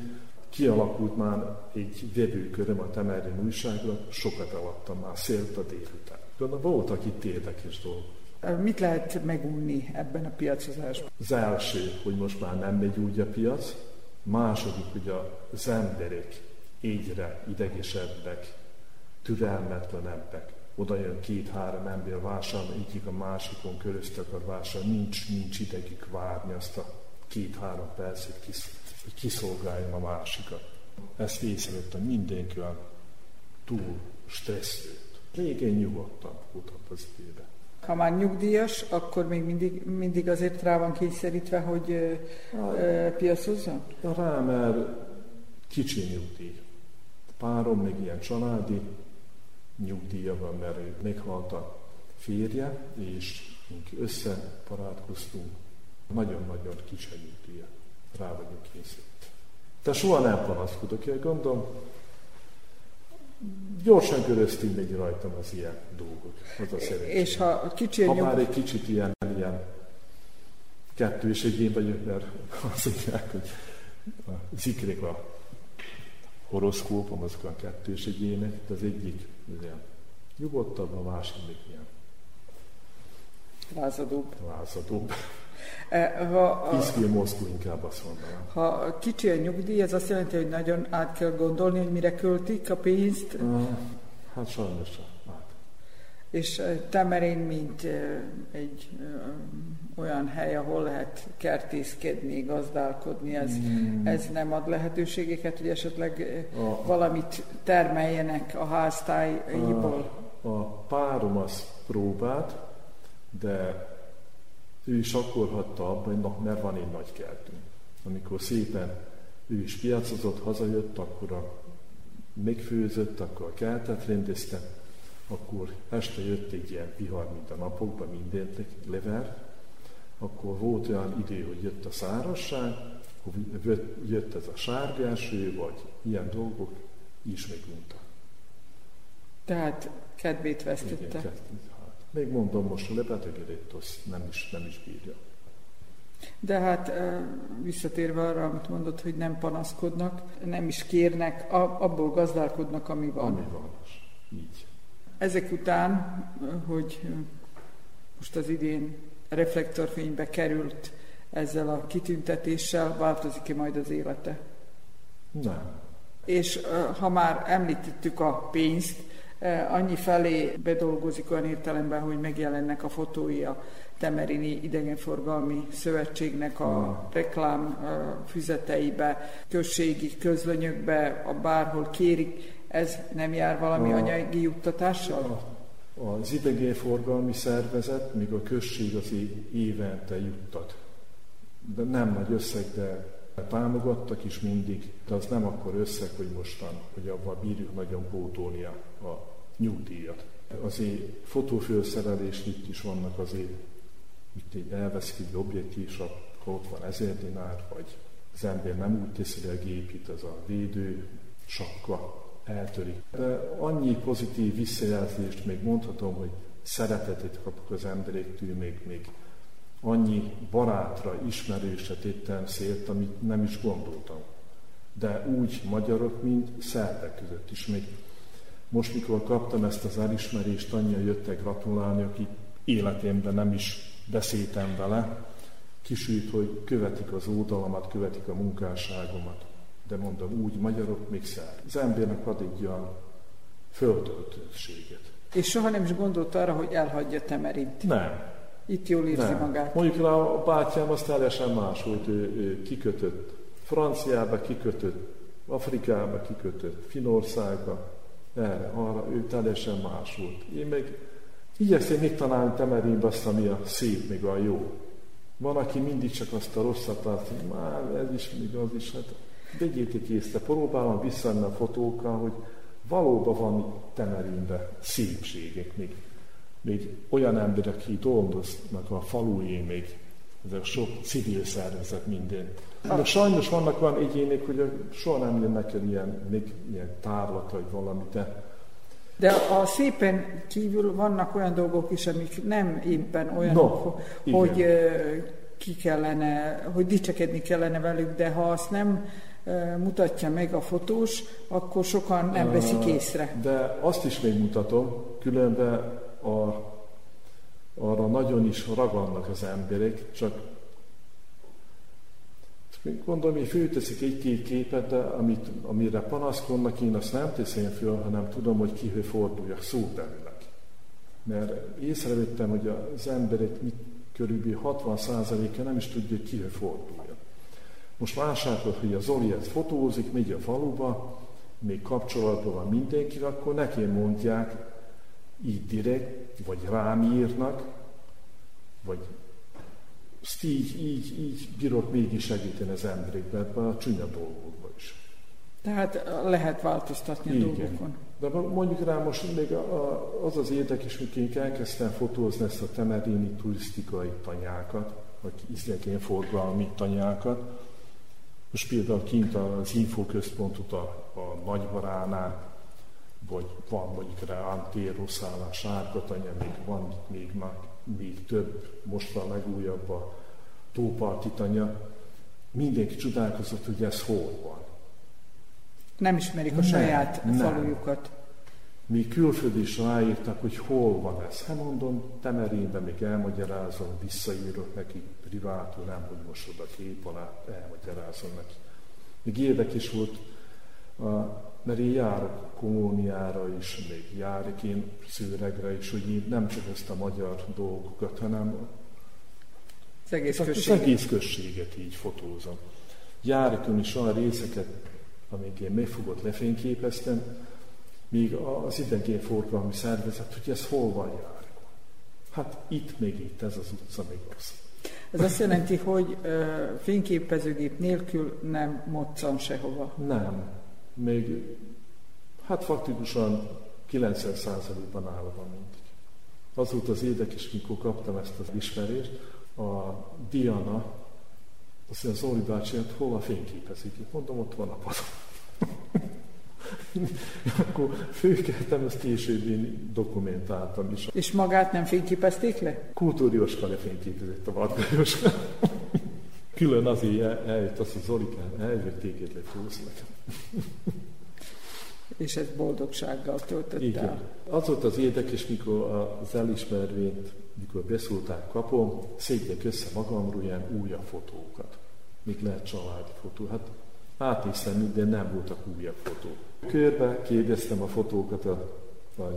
kialakult már egy vevőköröm a Temerini újságra, sokat eladtam már, szélt a délután. Voltak itt érdekes dolgok. Mit lehet megunni ebben a piacozásban? Az első, hogy most már nem megy úgy a piac. Második, hogy az emberek egyre idegesebbek, türelmetlenebbek. Oda jön 2-3 ember vásárolni, egyik a másikon köröztek akar vásárolni. Nincs idegük várni azt a 2-3 percet, hogy kiszolgáljon a másikat. Ezt észrevettem, mindenki olyan túl stresszült. Régen nyugodtan utat az időben. Ha már nyugdíjas, akkor még mindig azért rá van kényszerítve, hogy piacozzon? Rá, mert kicsi nyugdíj. Párom még ilyen családi nyugdíja van, mert meghalt a férje, és összeparátkoztunk. Nagyon-nagyon kicsi nyugdíja. Rá vagyunk kényszerítve. De soha nem panaszkodok, én gondolom. Gyorsan köröztünk még rajtam az ilyen dolgok, az a szerencsém. És már egy kicsit ilyen kettős egyén vagyok, mert azt mondják, hogy az ikrek a horoszkópom, azok a kettős egyének, de az egyik ilyen nyugodtabb, a másik még ilyen lázadóbb. Piszkél mozgó, inkább azt mondanám. Ha kicsi a nyugdíj, ez azt jelenti, hogy nagyon át kell gondolni, hogy mire költik a pénzt. Hát sajnos át. És Temerin, mint egy olyan hely, ahol lehet kertészkedni, gazdálkodni, ez nem ad lehetőségeket, hogy esetleg valamit termeljenek a háztájból? A párom az próbált, de ő is akkor hagyta abba, mert van egy nagy kertünk. Amikor szépen ő is piacozott, hazajött, akkor megfőzött, akkor a kertet rendezte, akkor este jött egy ilyen vihar, mint a napokban, mindent lever. Akkor volt olyan idő, hogy jött a szárazság, hogy jött ez a sárgáső, vagy ilyen dolgok, is megunta. Tehát kedvét vesztette. Igen, még mondom, most a lebetegedett, nem is bírja. De hát visszatérve arra, amit mondod, hogy nem panaszkodnak, nem is kérnek, abból gazdálkodnak, ami van. Ami van, így. Ezek után, hogy most az idén reflektorfénybe került ezzel a kitüntetéssel, változik-e majd az élete? Nem. És ha már említettük a pénzt, annyi felé bedolgozik olyan értelemben, hogy megjelennek a fotói a Temerini Idegenforgalmi Szövetségnek a reklám füzeteibe, községi közlönyökbe, bárhol kérik. Ez nem jár valami anyagi juttatással? Az idegenforgalmi szervezet, míg a község az évente juttat. De nem nagy összeg, de támogattak is mindig, de az nem akkor összeg, hogy mostan, hogy abban bírjuk nagyon pótolni a nyugdíjat. Azért fotófőszerelés itt is vannak, azért itt egy elveszkidő objektív, és akkor ott van 1000 dinár, vagy az ember nem úgy teszi le a gépit, az a védő sapka eltörik. De annyi pozitív visszajelzést még mondhatom, hogy szeretetet kapok az emberektől, még annyi barátra, ismerősre tettem szét, amit nem is gondoltam. De úgy magyarok, mint szerbek között is. Még most, mikor kaptam ezt az elismerést, annyian jöttek gratulálni, akik életemben nem is beszéltem vele, kisült, hogy követik az oldalamat, követik a munkásságomat. De mondom, úgy magyarok, még szerbek. Az embernek ad egy olyan földöltőséget. És soha nem is gondolt arra, hogy elhagyja Temerint? Nem. Itt jól érzi magát. Mondjuk rá, a bátyám az teljesen más volt, ő kikötött. Franciába kikötött, Afrikába kikötött, Finnországba, erre, arra, ő teljesen más volt. Én meg igyekszem még találni Temerinbe azt, ami a szép, még a jó. Van, aki mindig csak azt a rosszat lát, hogy már ez is, még az is, hát vegyétek észre, próbálom visszamenni a fotókkal, hogy valóban van Temerinbe szépségek, még olyan emberek, akik dolgoznak a faluén még, ez a sok civil szervezet mindent. De sajnos vannak olyan egyének, hogy soha nem jönnek el ilyen tárlat, vagy valami, de... De a szépen kívül vannak olyan dolgok is, amik nem éppen olyanok, no, hogy ki kellene, hogy dicsekedni kellene velük, de ha azt nem mutatja meg a fotós, akkor sokan nem veszik észre. De azt is még mutatom, különben arra nagyon is ragadnak az emberek, csak gondolom, hogy fölteszik egy-két képet, de amire panaszkodnak, én azt nem teszem föl, hanem tudom, hogy kihő forduljak szóbelileg. Mert észrevettem, hogy az emberek körülbelül 60%-a nem is tudja, hogy kihő fordulja. Most lássák, hogy a Zoli ezt fotózik, megy a faluba, még kapcsolatban van mindenki, akkor nekem mondják, így direkt, vagy rám írnak, vagy ezt így bírok mégis segíteni az emberekbe, ebben a csúnya dolgokban is. Tehát lehet változtatni. Igen. A dolgokon. De mondjuk rá most még az az érdekes, miként elkezdtem fotózni ezt a temerini turisztikai tanyákat, vagy izletén forgalmi tanyákat. Most például kint az infoközpontot a Nagyvaránál, vagy van mondjuk rá Antéroszállás, Sárkatanya, még több, most a legújabb a Tóparti tanya. Mindenki csodálkozott, hogy ez hol van. Nem ismerik a saját falujukat. Mi külföld is ráírtak, hogy hol van ez. Hát mondom, Temerinben még elmagyarázom, visszaírok neki privátul, nem, hogy most oda kép alá, elmagyarázom neki. Még érdekes volt, mert én járok Komóniára is, még járok én Szőregre is, hogy én nem csak ezt a magyar dolgokat, hanem az egész községet így fotózom. Járok én is olyan részeket, amíg én megfogott lefényképeztem, míg az idegenforgalmi szervezet, hogy ez hol van járok. Hát itt még itt, ez az utca még az. Ez azt jelenti, hogy fényképezőgép nélkül nem moccan sehova. Nem. Még, hát faktikusan 90%-ban állva van mindig. Az volt az érdekes, mikor kaptam ezt az ismerést, a Diana, azt mondja, Zoli bácsi, hát hol a fényképezik? Mondom, ott van a padon. Akkor főkeltem, ezt később én dokumentáltam is. És magát nem fényképezték le? Kultúrioska lefényképezett a Varga Jóska. Külön azért eljött azt, hogy Zolikán eljött téged lefőzlek. És ez boldogsággal töltött. Igen. El. Az volt az érdekes, mikor az elismervényt, mikor beszólták kapom, szégyek össze magamról ilyen újabb fotókat. Még lehet családi fotó. Hát átésztem, de nem voltak újabb fotók. Körbe kérdeztem a fotókat, a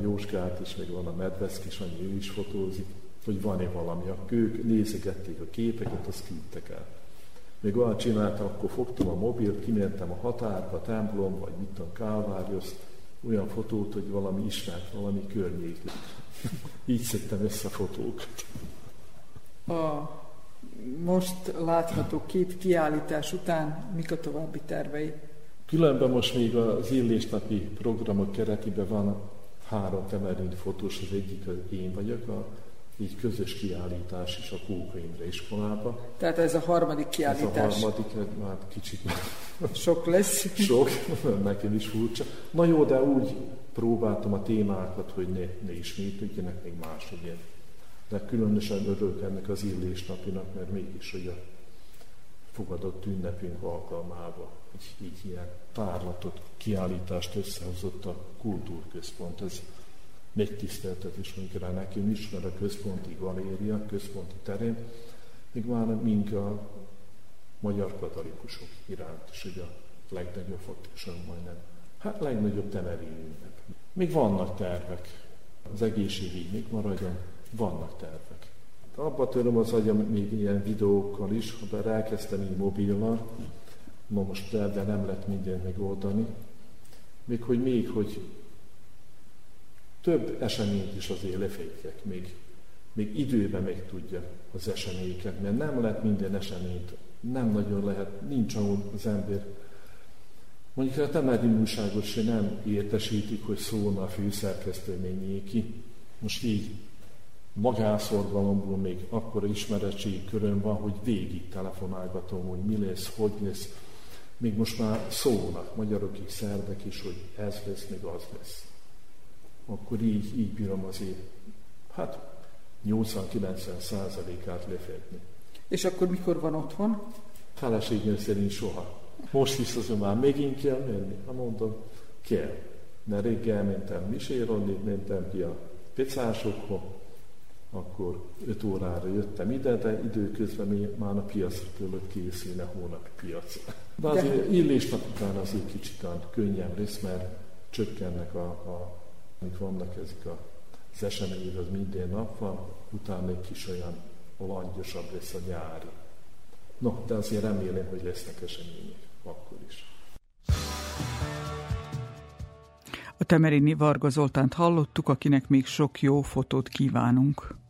Jóskát is, meg van a Medveszki, és annyi ő is fotózik, hogy van-e valami. Ők nézegették a képeket, azt küldtek el. Még olyan csináltam, akkor fogtam a mobilt, kimentem a határba, templom, vagy mit tudom, Kálvárihoz, olyan fotót, hogy valami ismert, valami környék. Így szedtem össze fotókat. A most látható két kiállítás után mik a további tervei? Különben most még az illésnapi programok keretében van 3 temerini fotós, az egyik az én vagyok, a így közös kiállítás is a Kóka Imre iskolába. Tehát ez a harmadik kiállítás. Ez a harmadik, már kicsit sok lesz. Sok, nekem is furcsa. Na jó, de úgy próbáltam a témákat, hogy ne ismétlődjenek még másodjén. De különösen örülök ennek az illésnapinak, mert mégis hogy a fogadott ünnepünk alkalmával így ilyen tárlatot, kiállítást összehozott a kultúrközpont. Ez még tiszteltetésünk rá nekünk is, mert a központi galéria, központi terén, még már mink a magyar katolikusok iránt, és ugye a legnagyobb fontosan majdnem. Hát legnagyobb temerini ünnep. Még vannak tervek. Az egészségügy még maradjon, vannak tervek. Abba töröm az agyam még ilyen videókkal is, de elkezdtem így mobillal, ma most de nem lett mindent megoldani. Még hogy több eseményt is azért lefékek, még időben meg tudja az eseményeket, mert nem lehet minden eseményt, nem nagyon lehet, nincs ahol az ember. Mondjuk a temerini újságot se nem értesítik, hogy szólna a főszerkesztőményéki. Most így magánszorgalomból még akkora ismeretségi körön van, hogy végig telefonálgatom, hogy mi lesz, hogy lesz. Még most már szólnak magyarok és szerbek is, hogy ez lesz, még az lesz. Akkor így bírom azért, hát 80-90%-át lefedni. És akkor mikor van otthon? Feleségem szerint soha. Most is azon már megint kell menni. Ha mondom, kell. Mert reggel mentem miséronni, mentem ki a pecásokhoz, akkor 5 órára jöttem ide, de időközben már a piacra kellett készülni a hónapi piacra. De azért illésnap után azért kicsit könnyen lesz, mert csökkennek amik vannak ezek az események, az minden nap van, utána egy kis olyan langyosabb lesz a nyári. No, de azért remélem, hogy lesznek események akkor is. A temerini Varga Zoltánt hallottuk, akinek még sok jó fotót kívánunk.